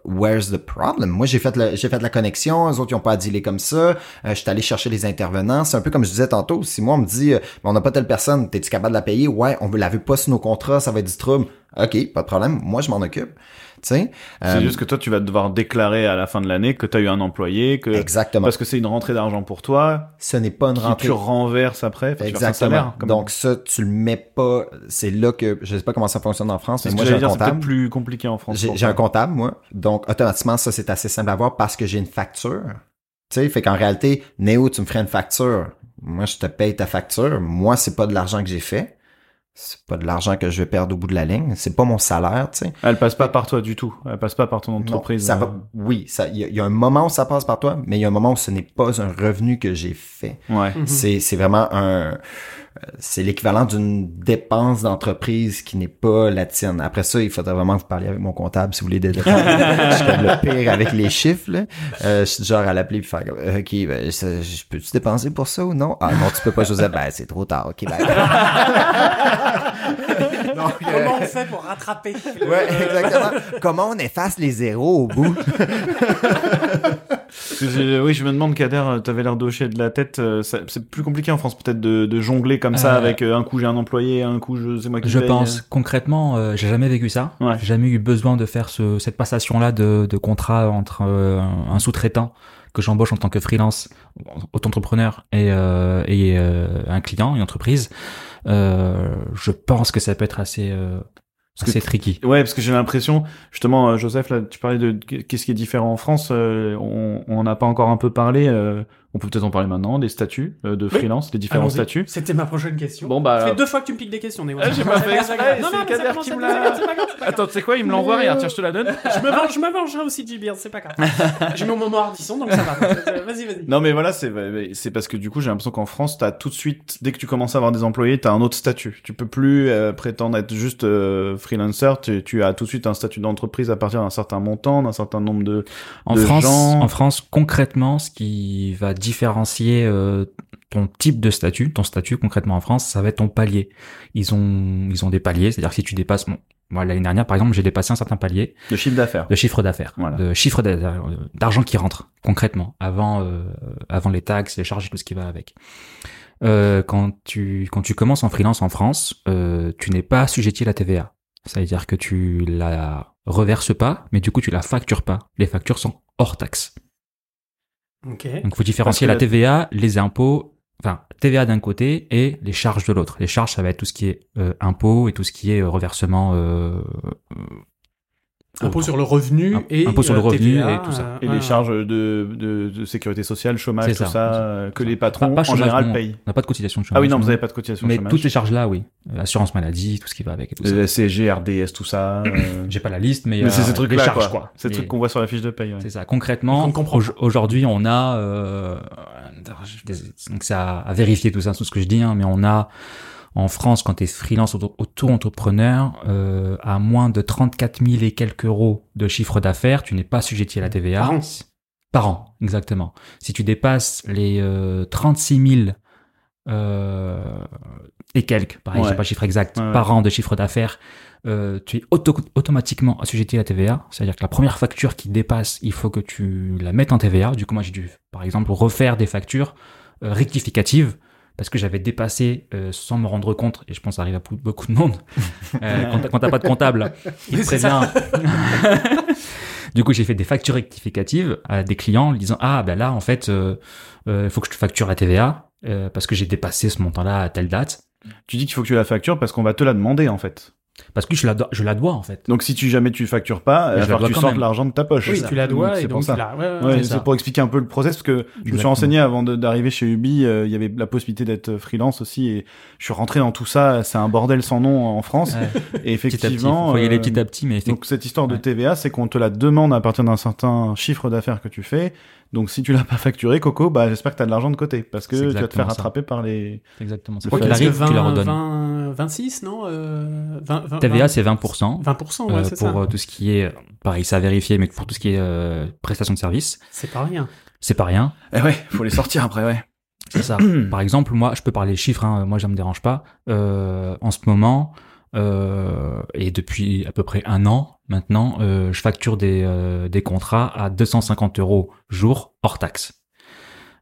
Where's the problem? Moi, j'ai fait la connexion, eux autres, ils ont pas à dealer comme ça, je suis allé chercher les intervenants, c'est un peu comme je disais tantôt, si moi, on me dit, on n'a pas telle personne, t'es-tu capable de la payer? Ouais, on la veut pas sur nos contrats, ça va être du trouble. OK, pas de problème, moi, je m'en occupe. T'sais, c'est juste que toi, tu vas devoir déclarer à la fin de l'année que tu as eu un employé, que exactement, parce que c'est une rentrée d'argent pour toi. Ce n'est pas une rentrée. Tu renverses après. Exactement. Salaire, donc ça, tu le mets pas. C'est là que je sais pas comment ça fonctionne en France. Mais moi, j'ai un comptable. C'est peut-être plus compliqué en France. J'ai un comptable, moi. Donc automatiquement, ça c'est assez simple à voir parce que j'ai une facture. Tu sais, fait qu'en réalité, Néo, tu me ferais une facture. Moi, je te paye ta facture. Moi, c'est pas de l'argent que j'ai fait. C'est pas de l'argent que je vais perdre au bout de la ligne. C'est pas mon salaire, tu sais. Elle passe pas par toi du tout. Elle passe pas par ton entreprise. Non, ça va, oui, il y a un moment où ça passe par toi, mais il y a un moment où ce n'est pas un revenu que j'ai fait. Ouais. Mm-hmm. C'est vraiment c'est l'équivalent d'une dépense d'entreprise qui n'est pas la tienne. Après ça, il faudrait vraiment que vous parliez avec mon comptable si vous voulez des dépenses. Je suis comme le pire avec les chiffres, là. Je suis genre à l'appeler et faire « OK, ben, je peux-tu dépenser pour ça ou non? »« Ah non, tu peux pas, Joseph. » »« Ben, c'est trop tard. OK, ben. » Donc, comment on fait pour rattraper? Ouais, exactement. Comment on efface les zéros au bout? Oui, je me demande, Kader, t'avais l'air d'hocher de la tête. C'est plus compliqué en France peut-être de jongler comme ça avec un coup j'ai un employé, un coup c'est moi qui paye. Je pense concrètement, j'ai jamais vécu ça. Ouais. J'ai jamais eu besoin de faire cette passation-là de contrat entre un sous-traitant que j'embauche en tant que freelance, auto-entrepreneur et un client, une entreprise. Je pense que ça peut être assez tricky. Ouais, parce que j'ai l'impression, justement, Joseph, là, tu parlais de qu'est-ce qui est différent en France. On n'a pas encore un peu parlé. On peut peut-être en parler maintenant, des statuts de freelance, oui, des différents statuts. C'était ma prochaine question. Bon, bah. Ça fait 2 fois que tu me piques des questions, Néo. J'ai pas fait exprès, c'est Kader qui me l'a... Attends, tu sais quoi, il me l'envoie, regarde, tiens, je te la donne. Je me vengerai aussi, CG Beers, c'est pas grave. J'ai mis mon Ardisson, donc ça va. Vas-y. Non, mais voilà, c'est parce que du coup, j'ai l'impression qu'en France, t'as tout de suite, dès que tu commences à avoir des employés, t'as un autre statut. Tu peux plus prétendre être juste freelancer, tu as tout de suite un statut d'entreprise à partir d'un certain montant, d'un certain nombre de gens. En France, concrètement, ce qui va différencier ton type de statut, concrètement en France, ça va être ton palier. Ils ont des paliers, c'est-à-dire que si tu dépasses moi, l'année dernière, par exemple, j'ai dépassé un certain palier. De chiffre d'affaires. Voilà. De chiffre d'argent qui rentre, concrètement, avant les taxes, les charges et tout ce qui va avec. Quand tu commences en freelance en France, tu n'es pas assujetti à la TVA. C'est-à-dire que tu la reverses pas, mais du coup, tu la factures pas. Les factures sont hors taxes. Okay. Donc, faut différencier la TVA, les impôts, enfin, TVA d'un côté et les charges de l'autre. Les charges, ça va être tout ce qui est impôts et tout ce qui est reversement Impôt sur le revenu et TVA, et tout ça. Et les charges de sécurité sociale, chômage, ça, tout ça, que les patrons, en général, payent. On n'a pas de cotisation de chômage. Ah oui, non, vous n'avez pas de cotisation de chômage. Mais toutes les charges-là, oui. Assurance maladie, tout ce qui va avec et tout ça. La CG, RDS, tout ça. J'ai pas la liste, mais c'est ces trucs-là, charges, quoi. Ces trucs qu'on voit sur la fiche de paye. Ouais. C'est ça. Concrètement, aujourd'hui, on a... Donc c'est à vérifier tout ça, tout ce que je dis, hein, mais on a... En France, quand tu es freelance auto-entrepreneur, à moins de 34 000 et quelques euros de chiffre d'affaires, tu n'es pas assujetti à la TVA. Par an. Par an, exactement. Si tu dépasses les 36 000 et quelques, pareil, j'ai pas le chiffre exact, par an de chiffre d'affaires, tu es automatiquement assujetti à la TVA. C'est-à-dire que la première facture qui dépasse, il faut que tu la mettes en TVA. Du coup, moi, j'ai dû, par exemple, refaire des factures rectificatives parce que j'avais dépassé sans me rendre compte, et je pense que ça arrive à beaucoup de monde, quand t'as pas de comptable, il te prévient. Du coup, j'ai fait des factures rectificatives à des clients disant « Ah, ben là, en fait, faut que je te facture la TVA parce que j'ai dépassé ce montant-là à telle date. » Tu dis qu'il faut que tu la factures parce qu'on va te la demander, en fait. Parce que je la dois, en fait. Donc, si tu factures pas, tu sors de l'argent de ta poche. Oui, tu la dois, donc, et c'est donc pour ça. C'est pour expliquer un peu le process, parce que je me suis renseigné avant d'arriver chez Ubi, il y avait la possibilité d'être freelance aussi, et je suis rentré dans tout ça, c'est un bordel sans nom en France. Ouais. Et effectivement. Il faut y aller petit à petit, mais effectivement. Donc, cette histoire de TVA, c'est qu'on te la demande à partir d'un certain chiffre d'affaires que tu fais. Donc, si tu l'as pas facturé, Coco, bah, j'espère que t'as de l'argent de côté. Parce que tu vas te faire rattraper par les... Exactement. C'est quoi qu'il arrive, tu la redonnes. 26, non? 20, TVA, c'est 20%. 20%, ouais, c'est ça. Pour tout ce qui est, pareil, ça à vérifier, mais pour tout ce qui est, prestation de service. C'est pas rien. Eh ouais, faut les sortir après, ouais. C'est ça. Par exemple, moi, je peux parler chiffres, hein. Moi, ça me dérange pas. En ce moment, et depuis à peu près un an, maintenant, je facture des contrats à 250 euros jour hors taxe.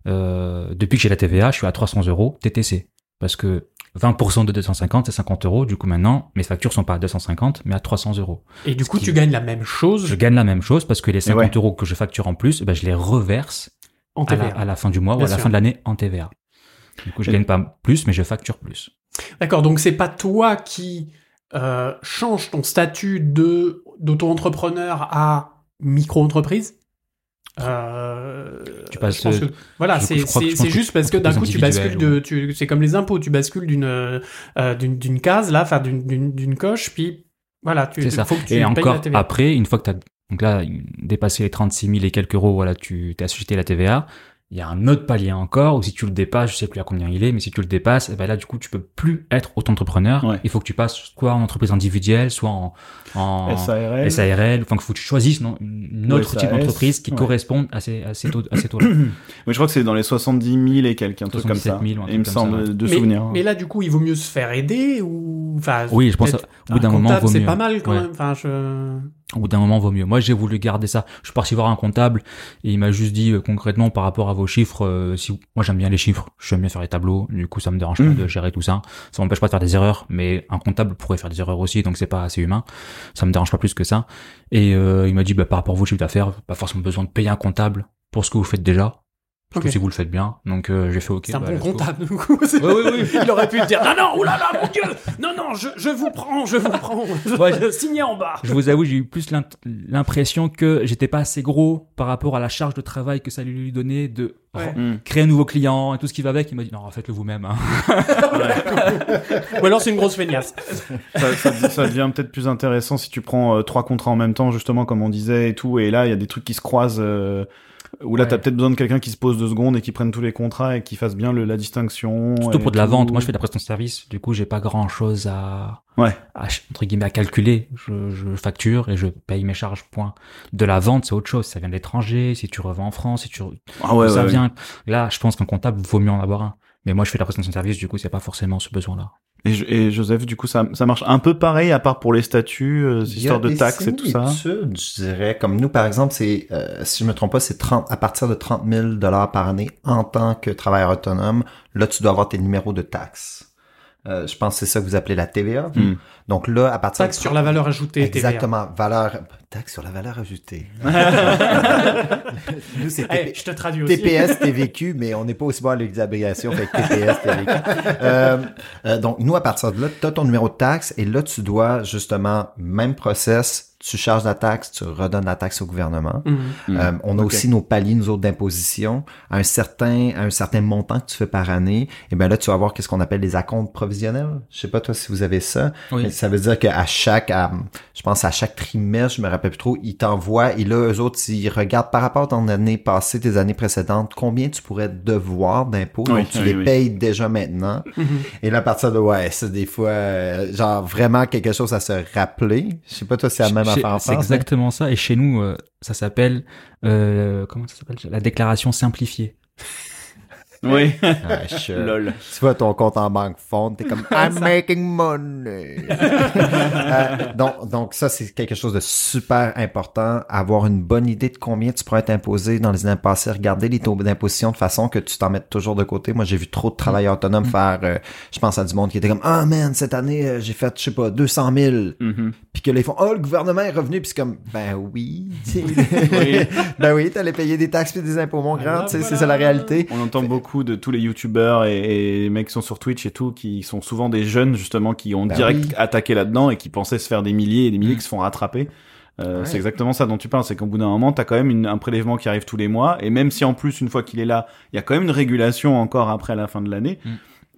Depuis que j'ai la TVA, je suis à 300 euros TTC. Parce que 20% de 250, c'est 50 euros. Du coup, maintenant, mes factures sont pas à 250, mais à 300 euros. Et du coup, tu gagnes la même chose? Je gagne la même chose parce que les 50 euros que je facture en plus, ben, je les reverse en TVA. À la fin du mois ou à la fin de l'année en TVA. Du coup, je gagne pas plus, mais je facture plus. D'accord. Donc, c'est pas toi qui... change ton statut d'auto-entrepreneur à micro-entreprise. Tu passes, voilà, c'est juste parce que d'un coup tu bascules c'est comme les impôts, tu bascules d'une case là, enfin d'une coche, puis voilà, faut que tu payes la TVA. Après, une fois que t'as donc là dépassé les 36 000 et quelques euros, voilà, tu t'es assujetti à la TVA. Il y a un autre palier encore, où si tu le dépasses, je sais plus à combien il est, mais si tu le dépasses, eh ben là, du coup, tu peux plus être auto-entrepreneur. Ouais. Il faut que tu passes soit en entreprise individuelle, soit en SARL. Enfin, il faut que tu choisisses une autre type d'entreprise qui corresponde à ces taux-là. Mais je crois que c'est dans les 70 000 et quelques, un truc comme ça. 000, il me semble de souvenir. Mais là, du coup, il vaut mieux se faire aider ou, enfin. Oui, je pense au bout d'un moment, vaut mieux. C'est pas mal quand même. Enfin, au bout d'un moment, vaut mieux. Moi, j'ai voulu garder ça. Je suis parti voir un comptable et il m'a juste dit concrètement par rapport à vos chiffres. Moi, j'aime bien les chiffres. J'aime bien faire les tableaux. Du coup, ça me dérange pas de gérer tout ça. Ça m'empêche pas de faire des erreurs, mais un comptable pourrait faire des erreurs aussi, donc c'est pas assez humain. Ça me dérange pas plus que ça. Et il m'a dit par rapport à vos chiffres d'affaires, pas forcément besoin de payer un comptable pour ce que vous faites déjà. Parce que si vous le faites bien, donc j'ai fait OK. C'est un bon comptable, du coup. Oui. Il aurait pu dire non, oulala, mon Dieu, non, je vous prends. Signé en bas. Je vous avoue, j'ai eu plus l'impression que j'étais pas assez gros par rapport à la charge de travail que ça lui donnait de créer un nouveau client et tout ce qui va avec. Il m'a dit non, faites-le vous-même. Hein. Ou alors c'est une grosse feignasse. Ça devient peut-être plus intéressant si tu prends 3 contrats en même temps, justement, comme on disait et tout. Et là, il y a des trucs qui se croisent. Où là, t'as peut-être besoin de quelqu'un qui se pose 2 secondes et qui prenne tous les contrats et qui fasse bien la distinction. Surtout pour de la vente. Moi, je fais de la prestation de service. Du coup, j'ai pas grand chose à entre guillemets, à calculer. Je facture et je paye mes charges, point. De la vente, c'est autre chose. Ça vient de l'étranger. Si tu revends en France, là, je pense qu'un comptable, vaut mieux en avoir un. Mais moi, je fais de la prestation de service. Du coup, c'est pas forcément ce besoin-là. Et Joseph, du coup, ça marche un peu pareil, à part pour les statuts, histoire de taxes et tout ça. Je dirais, comme nous, par exemple, c'est, si je me trompe pas, c'est à partir de 30 000 $ par année en tant que travailleur autonome. Là, tu dois avoir tes numéros de taxes. Je pense que c'est ça que vous appelez la TVA. Mm. Donc là, à partir taxe sur la valeur ajoutée. Exactement. TVA. Taxe sur la valeur ajoutée. Nous, c'est je te traduis aussi. TPS, TVQ, mais on n'est pas aussi bon à l'exabriation avec TPS, TVQ. Donc, nous, à partir de là, tu as ton numéro de taxe et là, tu dois, justement, même process, tu charges la taxe, tu redonnes la taxe au gouvernement. On a aussi nos paliers, nous autres, d'imposition. À un certain montant que tu fais par année, et bien là, tu vas avoir qu'est-ce qu'on appelle les acomptes provisionnels. Je sais pas, toi, si vous avez ça. Oui. Mais ça veut dire qu'à chaque, je pense à chaque trimestre, je me rappelle plus trop, ils t'envoient, et là, eux autres, ils regardent par rapport à ton année passée, tes années précédentes, combien tu pourrais devoir d'impôts. Oui, donc, tu les payes déjà maintenant. Et là, à partir de, ça, des fois, genre, vraiment quelque chose à se rappeler. Je sais pas, toi, c'est la même affaire en France. C'est exactement ça. Et chez nous, ça s'appelle, comment ça s'appelle? La déclaration simplifiée. Oui. Lol. Tu vois ton compte en banque fond, t'es comme I'm making money. Donc ça, c'est quelque chose de super important. Avoir une bonne idée de combien tu pourrais être imposé dans les années passées. Regarder les taux d'imposition de façon que tu t'en mettes toujours de côté. Moi, j'ai vu trop de travailleurs autonomes faire, je pense à du monde qui était comme man, cette année, j'ai fait, je sais pas, 200 000. Puis que les fonds, le gouvernement est revenu. Puis c'est comme, ben oui. Ben oui, t'allais payer des taxes puis des impôts, mon grand. Voilà. C'est ça la réalité. On entend beaucoup de tous les youtubeurs et les mecs qui sont sur Twitch et tout, qui sont souvent des jeunes justement qui ont attaqué là-dedans et qui pensaient se faire des milliers et des milliers qui se font rattraper. C'est exactement ça dont tu parles, c'est qu'au bout d'un moment t'as quand même un prélèvement qui arrive tous les mois, et même si en plus une fois qu'il est là, il y a quand même une régulation encore après à la fin de l'année.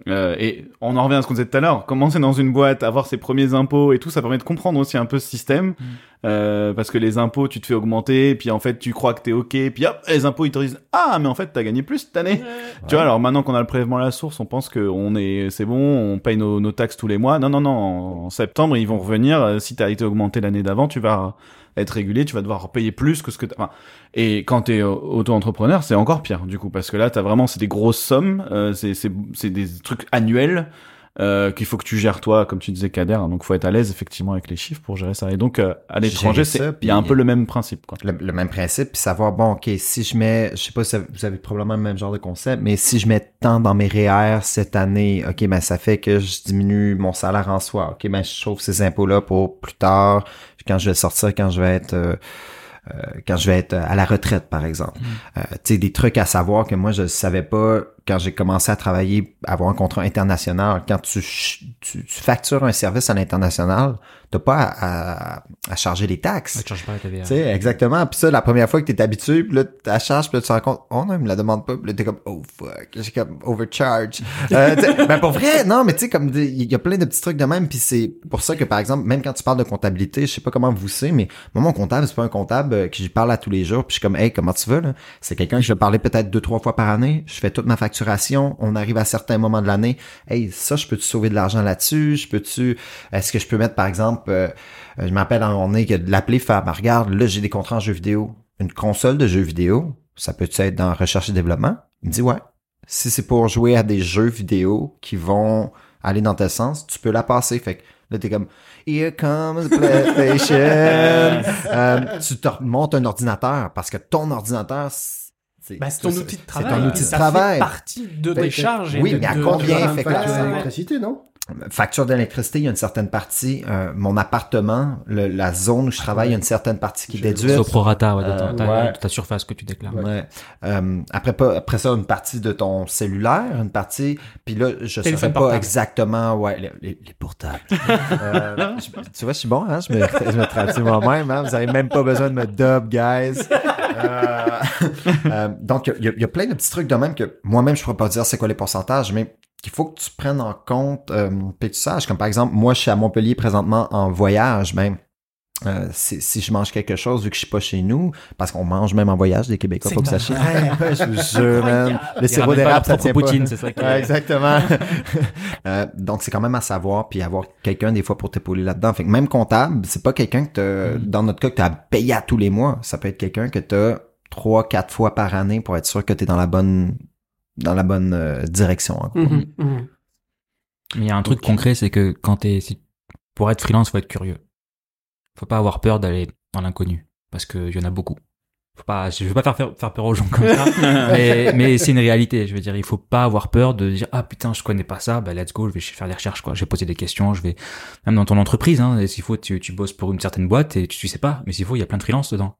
Et on en revient à ce qu'on disait tout à l'heure, commencer dans une boîte, avoir ses premiers impôts et tout, ça permet de comprendre aussi un peu ce système, parce que les impôts, tu te fais augmenter, puis en fait, tu crois que t'es ok, puis hop, les impôts, ils te disent, mais en fait, t'as gagné plus cette année. Tu vois, alors maintenant qu'on a le prélèvement à la source, on pense c'est bon, on paye nos taxes tous les mois. Non, en septembre, ils vont revenir, si t'as été augmenté l'année d'avant, tu vas être régulé, tu vas devoir payer plus que ce que t'as. Et quand t'es auto-entrepreneur, c'est encore pire, du coup, parce que là, t'as vraiment, c'est des grosses sommes, c'est des trucs annuels, qu'il faut que tu gères toi, comme tu disais, Kader, hein, donc faut être à l'aise, effectivement, avec les chiffres pour gérer ça. Et donc, à l'étranger, il y a un peu le même principe, quoi. Le même principe, puis savoir, bon, ok, si je mets, je sais pas si vous avez probablement le même genre de concept, mais si je mets tant dans mes REER cette année, ok, ben, ça fait que je diminue mon salaire en soi, ok, ben, je sauve ces impôts-là pour plus tard, quand je vais sortir, quand je vais être à la retraite, par exemple. Tu sais, des trucs à savoir que moi, je savais pas quand j'ai commencé à travailler, avoir un contrat international. Quand tu factures un service à l'international, t'as pas à charger les taxes. Tu charges pas la TVA. Tu sais, exactement. Puis ça, la première fois que t'es habitué, puis là, t'as charge, puis là, tu te rends compte, non, il me la demande pas. Puis là, t'es comme, oh, fuck. J'ai comme, overcharge. Ben, pour vrai, non, mais tu sais, comme, il y a plein de petits trucs de même. Puis c'est pour ça que, par exemple, même quand tu parles de comptabilité, je sais pas comment vous savez, mais moi, mon comptable, c'est pas un comptable que j'y parle à tous les jours. Puis je suis comme, hey, comment tu vas, là? C'est quelqu'un que je vais parler peut-être 2-3 fois par année. Je fais toute ma facturation. On arrive à certains moments de l'année. Hey, ça, je peux-tu sauver de l'argent là-dessus? Est-ce que je peux mettre, par exemple, je m'appelle en journée que de l'appeler, faire, regarde, là, j'ai des contrats en jeux vidéo. Une console de jeux vidéo, ça peut-tu être dans recherche et développement? Il me dit, ouais. Si c'est pour jouer à des jeux vidéo qui vont aller dans tel sens, tu peux la passer. Fait que là, t'es comme, here comes PlayStation. Tu te remontes un ordinateur parce que ton ordinateur, c'est ton outil de travail. Ça fait partie de tes charges. Oui, mais à combien? Fait que là, l'électricité, non? Facture d'électricité, il y a une certaine partie. Mon appartement, la zone où je travaille, il y a une certaine partie qui est déduite. Au prorata de ta surface que tu déclares. Ouais. Après ça, une partie de ton cellulaire, une partie. Puis là, je ne saurais pas exactement les portables. Tu vois, je suis bon, hein? Je me traduis moi-même. Hein? Vous n'avez même pas besoin de me dub, guys. Donc, il y a plein de petits trucs de même que moi-même, je ne pourrais pas dire c'est quoi les pourcentages, mais qu'il faut que tu prennes en compte et que tu saches. Comme par exemple, moi, je suis à Montpellier présentement en voyage même. Si je mange quelque chose, vu que je suis pas chez nous, parce qu'on mange même en voyage des Québécois, faut que ça chie. Je vous jure, man. Le sirop d'érable, ça tient poutine, pas. C'est ça exactement. Donc, c'est quand même à savoir, puis avoir quelqu'un, des fois, pour t'épauler là-dedans. Fait que même comptable, c'est pas quelqu'un que dans notre cas, que t'as payé à tous les mois. Ça peut être quelqu'un que t'as 3-4 fois par année pour être sûr que t'es dans la bonne direction. Hein, Mais il y a un truc concret, c'est que pour être freelance, faut être curieux. Faut pas avoir peur d'aller dans l'inconnu, parce qu'il y en a beaucoup. Faut pas, je veux pas faire peur aux gens comme ça, mais c'est une réalité. Je veux dire, il faut pas avoir peur de dire, ah putain, je connais pas ça, bah let's go, je vais faire des recherches, quoi. Je vais poser des questions, même dans ton entreprise, hein, s'il faut, tu bosses pour une certaine boîte et tu sais pas, mais s'il faut, il y a plein de freelance dedans.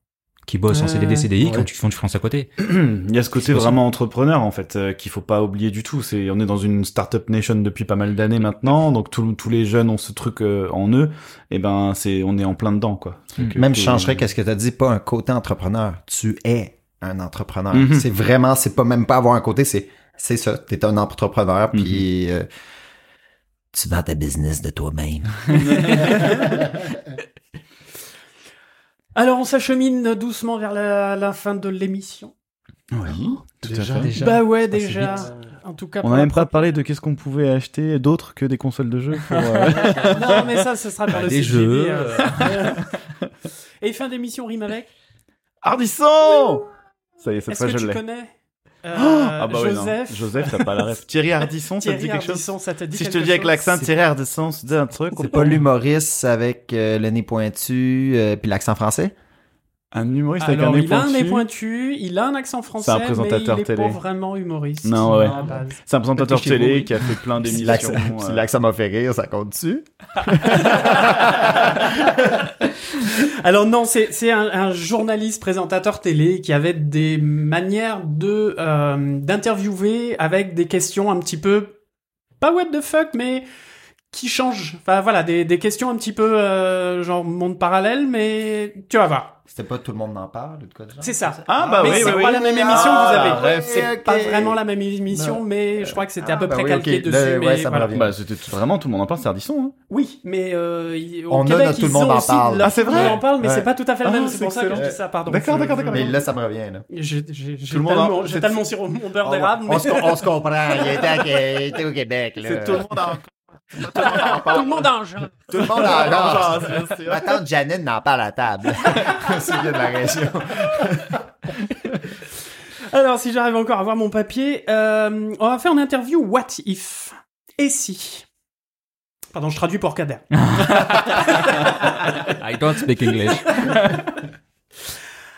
qui bossent en CDD, CDI, quand tu fais du freelance à côté. Il y a ce côté vraiment entrepreneur, en fait, qu'il faut pas oublier du tout. On est dans une startup nation depuis pas mal d'années maintenant, donc tous les jeunes ont ce truc en eux. Et ben, on est en plein dedans, quoi. Même je changerais qu'est-ce que t'as dit, pas un côté entrepreneur. Tu es un entrepreneur. Mm-hmm. C'est vraiment, c'est pas même pas avoir un côté, c'est ça. T'es un entrepreneur, puis tu vends ta business de toi-même. Alors, on s'achemine doucement vers la fin de l'émission. Oui, tout à fait. Bah ouais, déjà. En tout cas, on n'a même pas parlé de qu'est-ce qu'on pouvait acheter d'autre que des consoles de jeux. Non, mais ça, ce sera par le CGV. Des jeux. Et fin d'émission rime avec Ardisson. Ça y est, cette fois, je l'ai. Est-ce que tu connais Joseph. Oui, Joseph, t'as pas la ref. Thierry Ardisson, ça te dit quelque chose? Si je te dis avec l'accent Thierry Ardisson, tu dis un truc. C'est pas l'humoriste avec le nez pointu puis l'accent français? Un humoriste avec un nez pointu. Il a un nez pointu, il a un accent français, mais il est pas vraiment humoriste. Non, ouais. C'est un présentateur télé qui a fait plein d'émissions. Si l'accent m'a fait rire, ça compte-tu? Alors non, c'est un journaliste présentateur télé qui avait des manières de d'interviewer avec des questions un petit peu pas what the fuck, mais qui changent. Enfin voilà, des questions un petit peu genre monde parallèle, mais tu vas voir. C'était pas tout le monde en parle ou de quoi de genre. C'est ça. Ah bah mais oui, c'est pas la même émission que vous avez. Bref, c'est pas vraiment la même émission, non. Mais je crois que c'était à peu près calqué dessus. Mais ouais, voilà. C'était vraiment tout le monde en parle, c'est Ardisson. Hein. Oui, mais au Québec, tout le monde en parle. Ah c'est vrai. On en parle, mais c'est pas tout à fait le même. C'est pour ça que je dis ça. Pardon. D'accord. Mais là, ça me revient. J'ai tellement sur mon beurre d'érable. On se comprend. Il était au Québec. C'est tout le monde en. Tout le monde en jase. Tout le monde en jase. Ma tante Janine n'en parle à table. C'est bien de la région. Alors, si j'arrive encore à voir mon papier, on va faire une interview What If? Et si? Pardon, je traduis pour Kader. I don't speak English.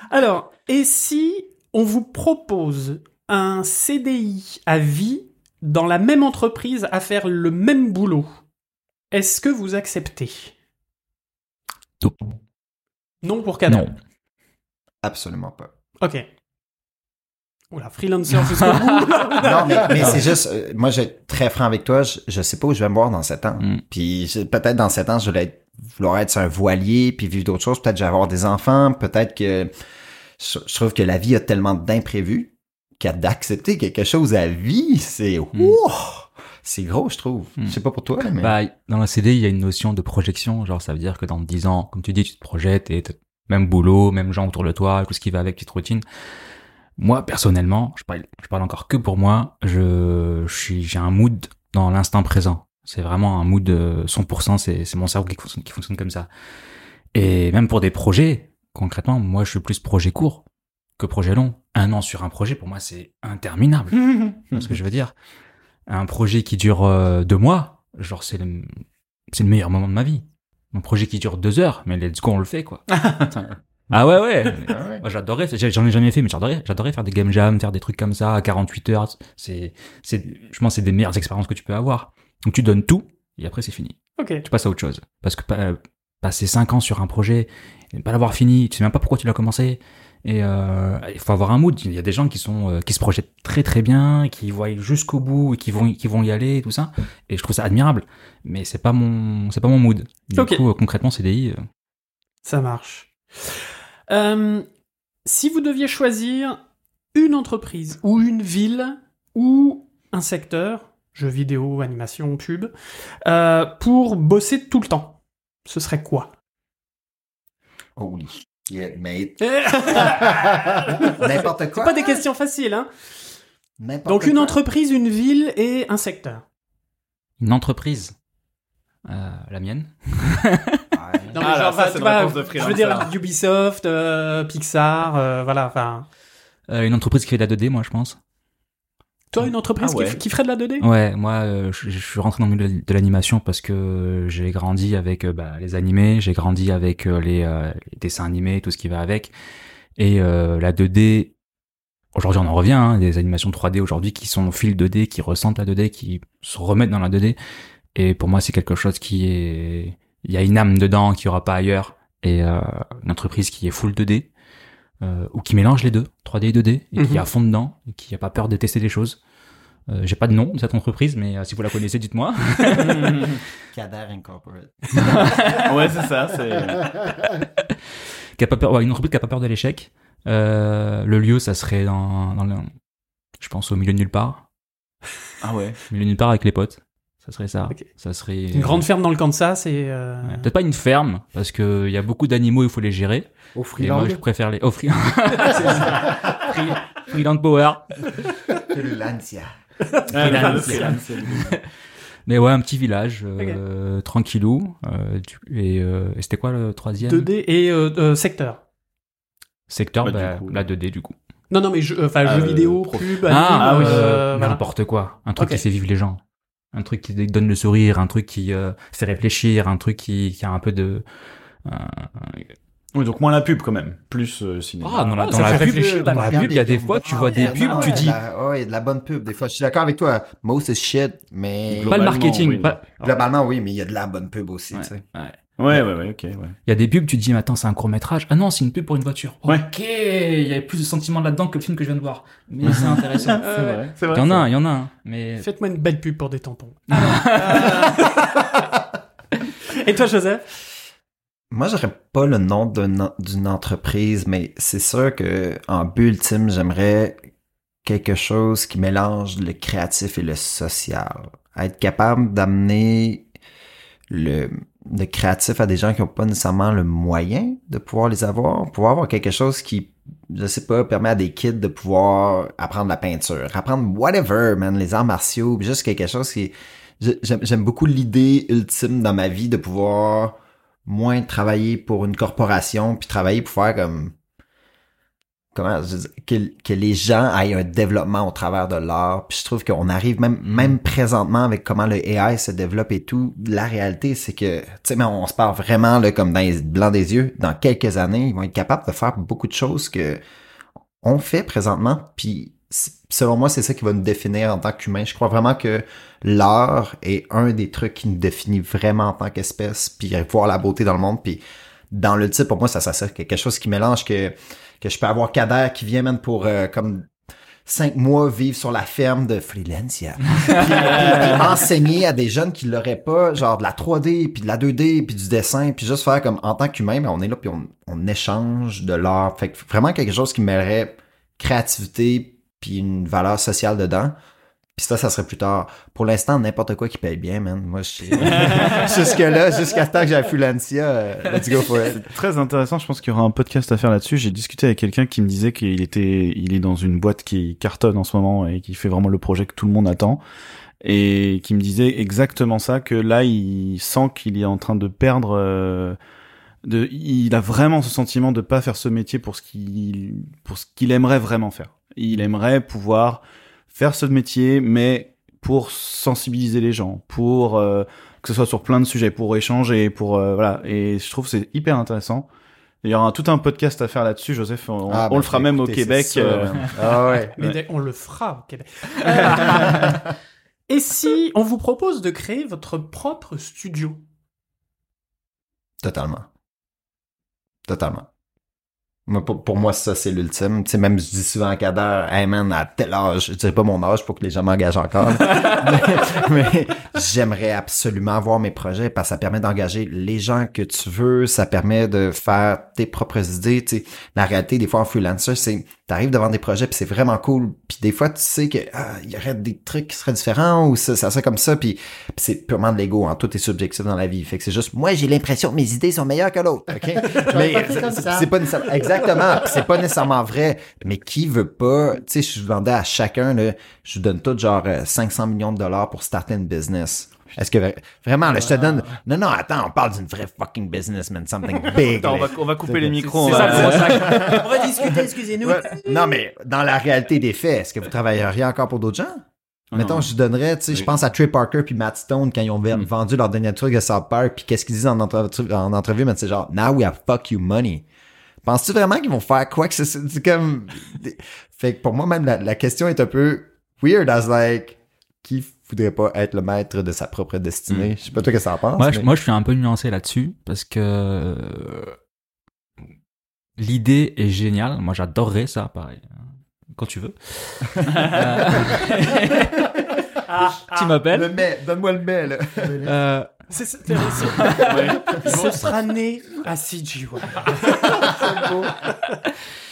Alors, et si on vous propose un CDI à vie dans la même entreprise à faire le même boulot, est-ce que vous acceptez? Non pour Kader. Non. Absolument pas. OK. Oula, freelancer jusqu'au bout. Non, mais c'est juste... moi, je vais très franc avec toi. Je sais pas où je vais me voir dans 7 ans. Puis peut-être dans 7 ans, je vais vouloir être un voilier puis vivre d'autres choses. Peut-être que je vais avoir des enfants. Peut-être que... Je trouve que la vie a tellement d'imprévus d'accepter quelque chose à vie, c'est c'est gros, je trouve. Je sais pas pour toi, mais... Bah, dans la CDI, il y a une notion de projection, genre ça veut dire que dans 10 ans, comme tu dis, tu te projettes et t'as même boulot, même gens autour de toi, tout ce qui va avec, petite routine. Moi, personnellement, je parle encore que pour moi, j'ai un mood dans l'instant présent. C'est vraiment un mood de 100%, c'est mon cerveau qui fonctionne comme ça. Et même pour des projets, concrètement, moi je suis plus projet court que projet long. Un an sur un projet, pour moi, c'est interminable. C'est ce que je veux dire. Un projet qui dure 2 mois, genre, c'est le meilleur moment de ma vie. Un projet qui dure 2 heures, mais let's go, on le fait, quoi. Ah ouais. Moi, j'adorais, j'en ai jamais fait, mais j'adorais faire des game jams, faire des trucs comme ça, à 48 heures. Je pense que c'est des meilleures expériences que tu peux avoir. Donc, tu donnes tout, et après, c'est fini. Okay. Tu passes à autre chose. Parce que passer 5 ans sur un projet, et ne pas l'avoir fini, tu sais même pas pourquoi tu l'as commencé. Et il faut avoir un mood. Il y a des gens qui se projettent très très bien, qui voient jusqu'au bout et qui vont y aller et tout ça. Et je trouve ça admirable. Mais c'est pas mon mood. Du coup, concrètement, CDI. Ça marche. Si vous deviez choisir une entreprise ou une ville ou un secteur, jeux vidéo, animation, pub, pour bosser tout le temps, ce serait quoi? Holy. Yeah, mate. N'importe quoi. C'est pas des questions faciles, hein. Donc une entreprise, une ville et un secteur. Une entreprise, la mienne. Non mais genre, ça, je veux dire Ubisoft, Pixar, voilà, enfin. Une entreprise qui fait de la 2D, moi je pense. Toi, une entreprise qui ferait de la 2D? Ouais, moi, je suis rentré dans le milieu de l'animation parce que j'ai grandi avec les animés, j'ai grandi avec les dessins animés, tout ce qui va avec. Et la 2D, aujourd'hui on en revient, hein, des animations 3D aujourd'hui qui sont au fil 2D, qui ressentent la 2D, qui se remettent dans la 2D. Et pour moi, c'est quelque chose il y a une âme dedans qu'il n'y aura pas ailleurs. Et une entreprise qui est full 2D. ou qui mélange les deux, 3D et 2D, et qui est à fond dedans, et qui n'a pas peur de tester des choses. J'ai pas de nom de cette entreprise, mais si vous la connaissez, dites-moi. Kader Incorporate. Ouais, c'est ça. C'est... une entreprise qui n'a pas peur de l'échec. Le lieu, ça serait dans le... je pense au milieu de nulle part. Ah ouais. Milieu de nulle part avec les potes. Ça serait ça. Okay. Ça serait... une grande ferme dans le Kansas et... ouais, peut-être pas une ferme, parce qu'il y a beaucoup d'animaux, il faut les gérer. Au Freeland. Et moi, je préfère les... au Freeland. Freeland Power. Freelancia. Mais ouais, un petit village, okay. Tranquillou. Et c'était quoi le troisième? 2D et secteur. Secteur, la 2D du coup. Non, mais jeux vidéo, pub... n'importe quoi. Un truc qui fait vivre les gens. Un truc qui donne le sourire, un truc qui fait réfléchir, un truc qui a un peu de... Oui, donc moins la pub quand même, plus cinéma. Ah, non, dans la pub, il y a des fois, tu vois des pubs, tu dis... Oui, il y a de la bonne pub, des fois. Je suis d'accord avec toi, most is shit, mais... Pas le marketing. Oui. Pas... Globalement, oui, mais il y a de la bonne pub aussi, tu sais. Ouais, ok, ouais. Il y a des pubs, tu te dis, mais attends, c'est un court-métrage. Ah non, c'est une pub pour une voiture. Ouais. Ok, il y a plus de sentiments là-dedans que le film que je viens de voir. Mais c'est intéressant. C'est vrai. Il y en a un. Mais... Faites-moi une belle pub pour des tampons. Et toi, Joseph? Moi, j'aurais pas le nom d'une entreprise, mais c'est sûr que, en but ultime, j'aimerais quelque chose qui mélange le créatif et le social. Être capable d'amener le créatif à des gens qui n'ont pas nécessairement le moyen de pouvoir les avoir. Pouvoir avoir quelque chose qui, je sais pas, permet à des kids de pouvoir apprendre la peinture, apprendre whatever, man, les arts martiaux, juste quelque chose qui... J'aime beaucoup l'idée ultime dans ma vie de pouvoir... moins travailler pour une corporation puis travailler pour faire que les gens aient un développement au travers de l'art. Puis je trouve qu'on arrive même présentement avec comment le AI se développe et tout. La réalité, c'est que, tu sais, mais on se parle vraiment là, comme dans les blancs des yeux. Dans quelques années, ils vont être capables de faire beaucoup de choses que on fait présentement. Puis selon moi, c'est ça qui va nous définir en tant qu'humains. Je crois vraiment que l'art est un des trucs qui nous définit vraiment en tant qu'espèce, puis voir la beauté dans le monde, puis dans le type, pour moi, ça quelque chose qui mélange que je peux avoir Kader qui vient même pour comme 5 mois vivre sur la ferme de Freelancia, puis enseigner à des jeunes qui l'auraient pas, genre de la 3D, puis de la 2D, puis du dessin, puis juste faire comme en tant qu'humain, mais on est là, puis on échange de l'art. Fait que vraiment quelque chose qui mêlerait créativité, puis une valeur sociale dedans. Puis ça serait plus tard. Pour l'instant, n'importe quoi qui paye bien, man. Moi, je suis... jusqu'à ce temps que j'ai Freelancia, let's go for it. C'est très intéressant. Je pense qu'il y aura un podcast à faire là-dessus. J'ai discuté avec quelqu'un qui me disait qu'il est dans une boîte qui cartonne en ce moment et qui fait vraiment le projet que tout le monde attend. Et qui me disait exactement ça, que là, il sent qu'il est en train de perdre... il a vraiment ce sentiment de pas faire ce métier pour ce qu'il aimerait vraiment faire. Il aimerait pouvoir faire ce métier, mais pour sensibiliser les gens, pour que ce soit sur plein de sujets, pour échanger, pour voilà. Et je trouve que c'est hyper intéressant. Il y aura tout un podcast à faire là-dessus, Joseph. On le fera même au Québec. Mais on le fera au Québec. Et si on vous propose de créer votre propre studio? Totalement. Pour moi, ça, c'est l'ultime. Tu sais, même, je dis souvent à Kader, hey man, à tel âge, je dirais pas mon âge pour que les gens m'engagent encore. mais j'aimerais absolument avoir mes projets parce que ça permet d'engager les gens que tu veux, ça permet de faire tes propres idées. Tu sais, la réalité, des fois, en freelancer, c'est, t'arrives devant des projets pis c'est vraiment cool. Puis des fois, tu sais que, y aurait des trucs qui seraient différents ou ça serait comme ça. Puis c'est purement de l'ego, hein. Tout est subjectif dans la vie. Fait que c'est juste, moi, j'ai l'impression que mes idées sont meilleures que l'autre. OK? mais c'est pas nécessairement. Exactement, c'est pas nécessairement vrai, mais qui veut pas, tu sais, je vendais à chacun, là, je vous donne tout genre $500 millions pour starter une business. Est-ce que vraiment, là, je te donne, non, attends, on parle d'une vraie fucking business, man, something big. Attends, on va couper les micros, on va discuter, excusez-nous. Ouais. Non, mais dans la réalité des faits, est-ce que vous travailleriez encore pour d'autres gens? Mettons, je donnerais, tu sais, je pense à Trey Parker puis Matt Stone quand ils ont vendu leur dernier truc à South Park, puis qu'est-ce qu'ils disent en entrevue, mais c'est genre, now we have fuck you money. Penses-tu vraiment qu'ils vont faire quoi que c'est comme... Fait que pour moi, même, la question est un peu weird. I was like, qui voudrait pas être le maître de sa propre destinée? Je sais pas toi que ça en pense. Moi, je suis un peu nuancé là-dessus parce que L'idée est géniale. Moi, j'adorerais ça, pareil. Quand tu veux. Tu m'appelles. Le mail, donne-moi le mail. C'est intéressant. Ce sera né à CGY. C'est beau.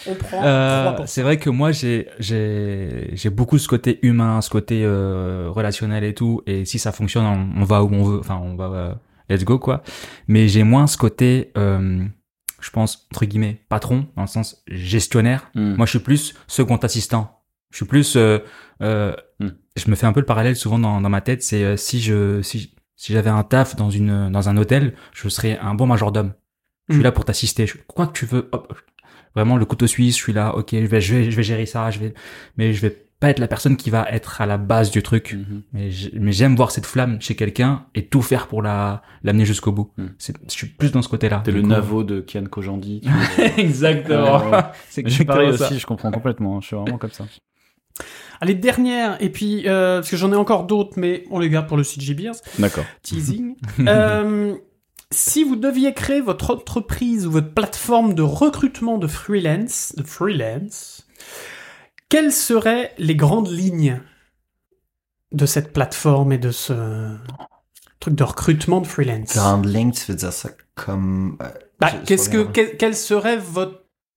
On prend 3%. C'est vrai que moi, j'ai beaucoup ce côté humain, ce côté relationnel et tout. Et si ça fonctionne, on va où on veut. Enfin, on va... let's go, quoi. Mais j'ai moins ce côté... je pense, entre guillemets, patron, dans le sens gestionnaire. Mm. Moi, je suis plus second assistant. Je suis plus... Je me fais un peu le parallèle souvent dans ma tête. C'est si j'avais un taf dans un hôtel, je serais un bon majordome. Je suis là pour t'assister. Quoi que tu veux, hop, vraiment le couteau suisse, je suis là, ok, je vais gérer ça, mais je vais pas être la personne qui va être à la base du truc. Mm-hmm. Mais j'aime voir cette flamme chez quelqu'un et tout faire pour l'amener jusqu'au bout. Mm. Je suis plus dans ce côté-là. T'es le Navo de Kian Kojandi. Exactement. C'est exactement pareil ça. Aussi, je comprends complètement. Je suis vraiment comme ça. Allez, dernière, et puis, parce que j'en ai encore d'autres, mais on les garde pour le CG Beers. D'accord. Teasing. Si vous deviez créer votre entreprise ou votre plateforme de recrutement de freelance, quelles seraient les grandes lignes de cette plateforme et de ce truc de recrutement de freelance ? Grandes lignes, tu veux dire ça comme... quels seraient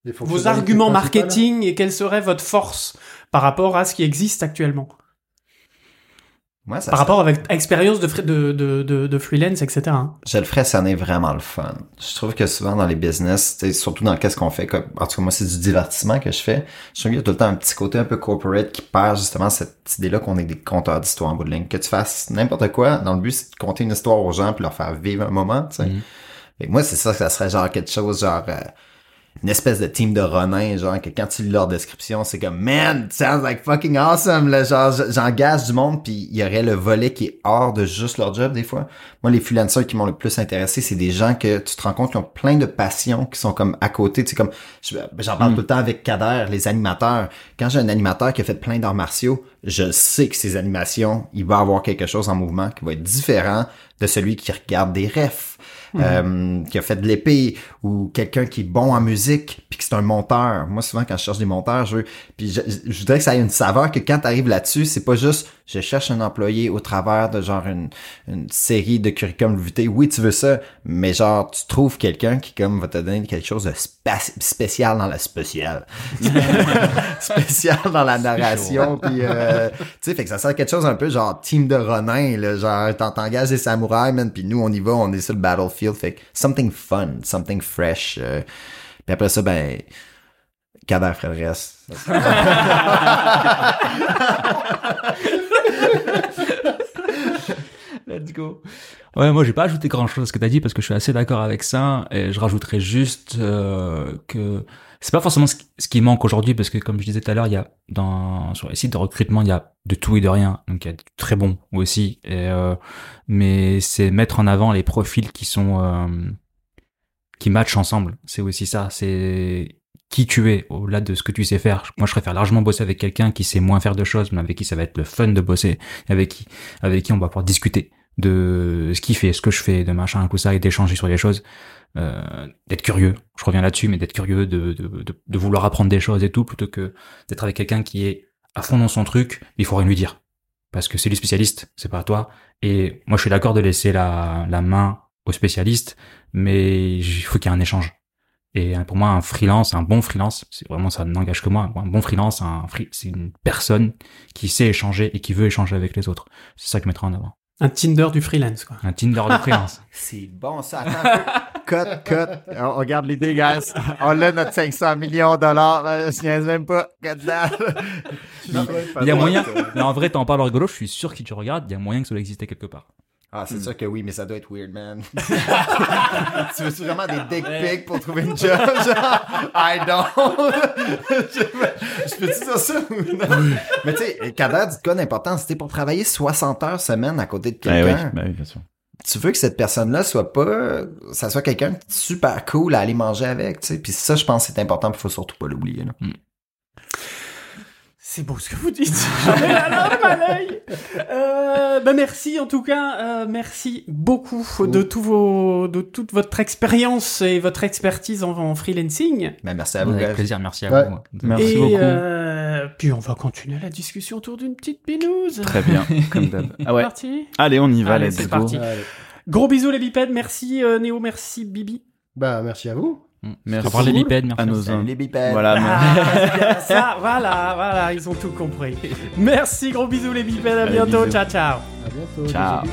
vos arguments marketing et quelle serait votre force par rapport à ce qui existe actuellement ? Moi, ça par rapport avec expérience de freelance, etc. Je le ferais, ça en est vraiment le fun. Je trouve que souvent dans les business, surtout dans qu'est-ce qu'on fait, en tout cas moi c'est du divertissement que je fais, je trouve qu'il y a tout le temps un petit côté un peu corporate qui perd justement cette idée-là qu'on est des conteurs d'histoire en bout de ligne. Que tu fasses n'importe quoi, dans le but c'est de conter une histoire aux gens puis leur faire vivre un moment, tu sais. Et moi c'est ça, que ça serait genre quelque chose genre... une espèce de team de Ronin, genre, que quand tu lis leur description, c'est comme « Man, sounds like fucking awesome! » Là, genre, j'engage du monde, puis il y aurait le volet qui est hors de juste leur job, des fois. Moi, les freelancers qui m'ont le plus intéressé, c'est des gens que tu te rends compte qui ont plein de passions, qui sont comme à côté. Tu sais, comme j'en parle tout le temps avec Kader, les animateurs. Quand j'ai un animateur qui a fait plein d'arts martiaux, je sais que ses animations, il va avoir quelque chose en mouvement qui va être différent de celui qui regarde des refs. Qui a fait de l'épée, ou quelqu'un qui est bon en musique puis que c'est un monteur. Moi souvent quand je cherche des monteurs, je voudrais que ça ait une saveur, que quand t'arrives là-dessus, c'est pas juste je cherche un employé au travers de genre une série de curriculum vitae. Oui, tu veux ça, mais genre tu trouves quelqu'un qui comme va te donner quelque chose de spécial dans la spécial dans la narration, puis tu sais, fait que ça sert à quelque chose un peu genre team de Ronin là, genre t'engages des samouraïs, man, puis nous on y va, on est sur le battlefield. Fait que something fun, something fresh. Puis après ça, ben, Kader ferait le reste. Let's go. Ouais, moi, j'ai pas ajouté grand-chose à ce que t'as dit parce que je suis assez d'accord avec ça. Et je rajouterais juste que c'est pas forcément ce qui manque aujourd'hui, parce que comme je disais tout à l'heure, il y a sur les sites de recrutement, il y a de tout et de rien. Donc il y a du très bon aussi. Et mais c'est mettre en avant les profils qui sont qui matchent ensemble. C'est aussi ça. C'est qui tu es au-delà de ce que tu sais faire. Moi, je préfère largement bosser avec quelqu'un qui sait moins faire de choses, mais avec qui ça va être le fun de bosser, avec qui on va pouvoir discuter de ce qu'il fait, ce que je fais, de machin, un coup ça, et d'échanger sur les choses. D'être curieux, je reviens là-dessus, mais d'être curieux, de vouloir apprendre des choses et tout, plutôt que d'être avec quelqu'un qui est à fond dans son truc, il faut rien lui dire. Parce que c'est lui spécialiste, c'est pas toi. Et moi, je suis d'accord de laisser la main au spécialiste, mais il faut qu'il y ait un échange. Et pour moi, un bon freelance, c'est vraiment, ça n'engage que moi. Un bon freelance, c'est une personne qui sait échanger et qui veut échanger avec les autres. C'est ça que je mettrai en avant. Un Tinder du freelance, quoi. Un Tinder du freelance. C'est bon, ça. Attends un peu. Cut. On regarde l'idée, guys. On a notre 500 millions de dollars. Je niaise même pas. Il y a moyen. Mais en vrai, t'en parles rigolo. Je suis sûr que tu regardes. Il y a moyen que ça existait quelque part. Ah, c'est sûr que oui, mais ça doit être weird, man. Tu veux vraiment des dick pics pour trouver une job? Genre, I don't. Je peux-tu dire ça? Non. Mais tu sais, Kader dit de quoi d'important? C'était pour travailler 60 heures semaine à côté de quelqu'un. Ben oui, bien sûr. Tu veux que cette personne-là soit quelqu'un de super cool à aller manger avec, tu sais. Puis ça, je pense que c'est important, il faut surtout pas l'oublier, là. C'est beau ce que vous dites. J'en ai la larme à l'œil. Merci en tout cas, merci beaucoup de toute votre expérience et votre expertise en freelancing. Merci à vous. Avec plaisir, merci à vous. Merci beaucoup. Puis on va continuer la discussion autour d'une petite binouze. Très bien, comme d'hab. Ah ouais. Parti. Allez, on y va. Allez, c'est parti. Allez. Gros bisous les bipèdes. Merci Néo, merci Bibi. Merci à vous. Merci à les bipèdes, merci à nos uns. Les bipèdes. Voilà, ça, voilà, ils ont tout compris. Merci, gros bisous les bipèdes, à bientôt, ciao. À bientôt. Ciao.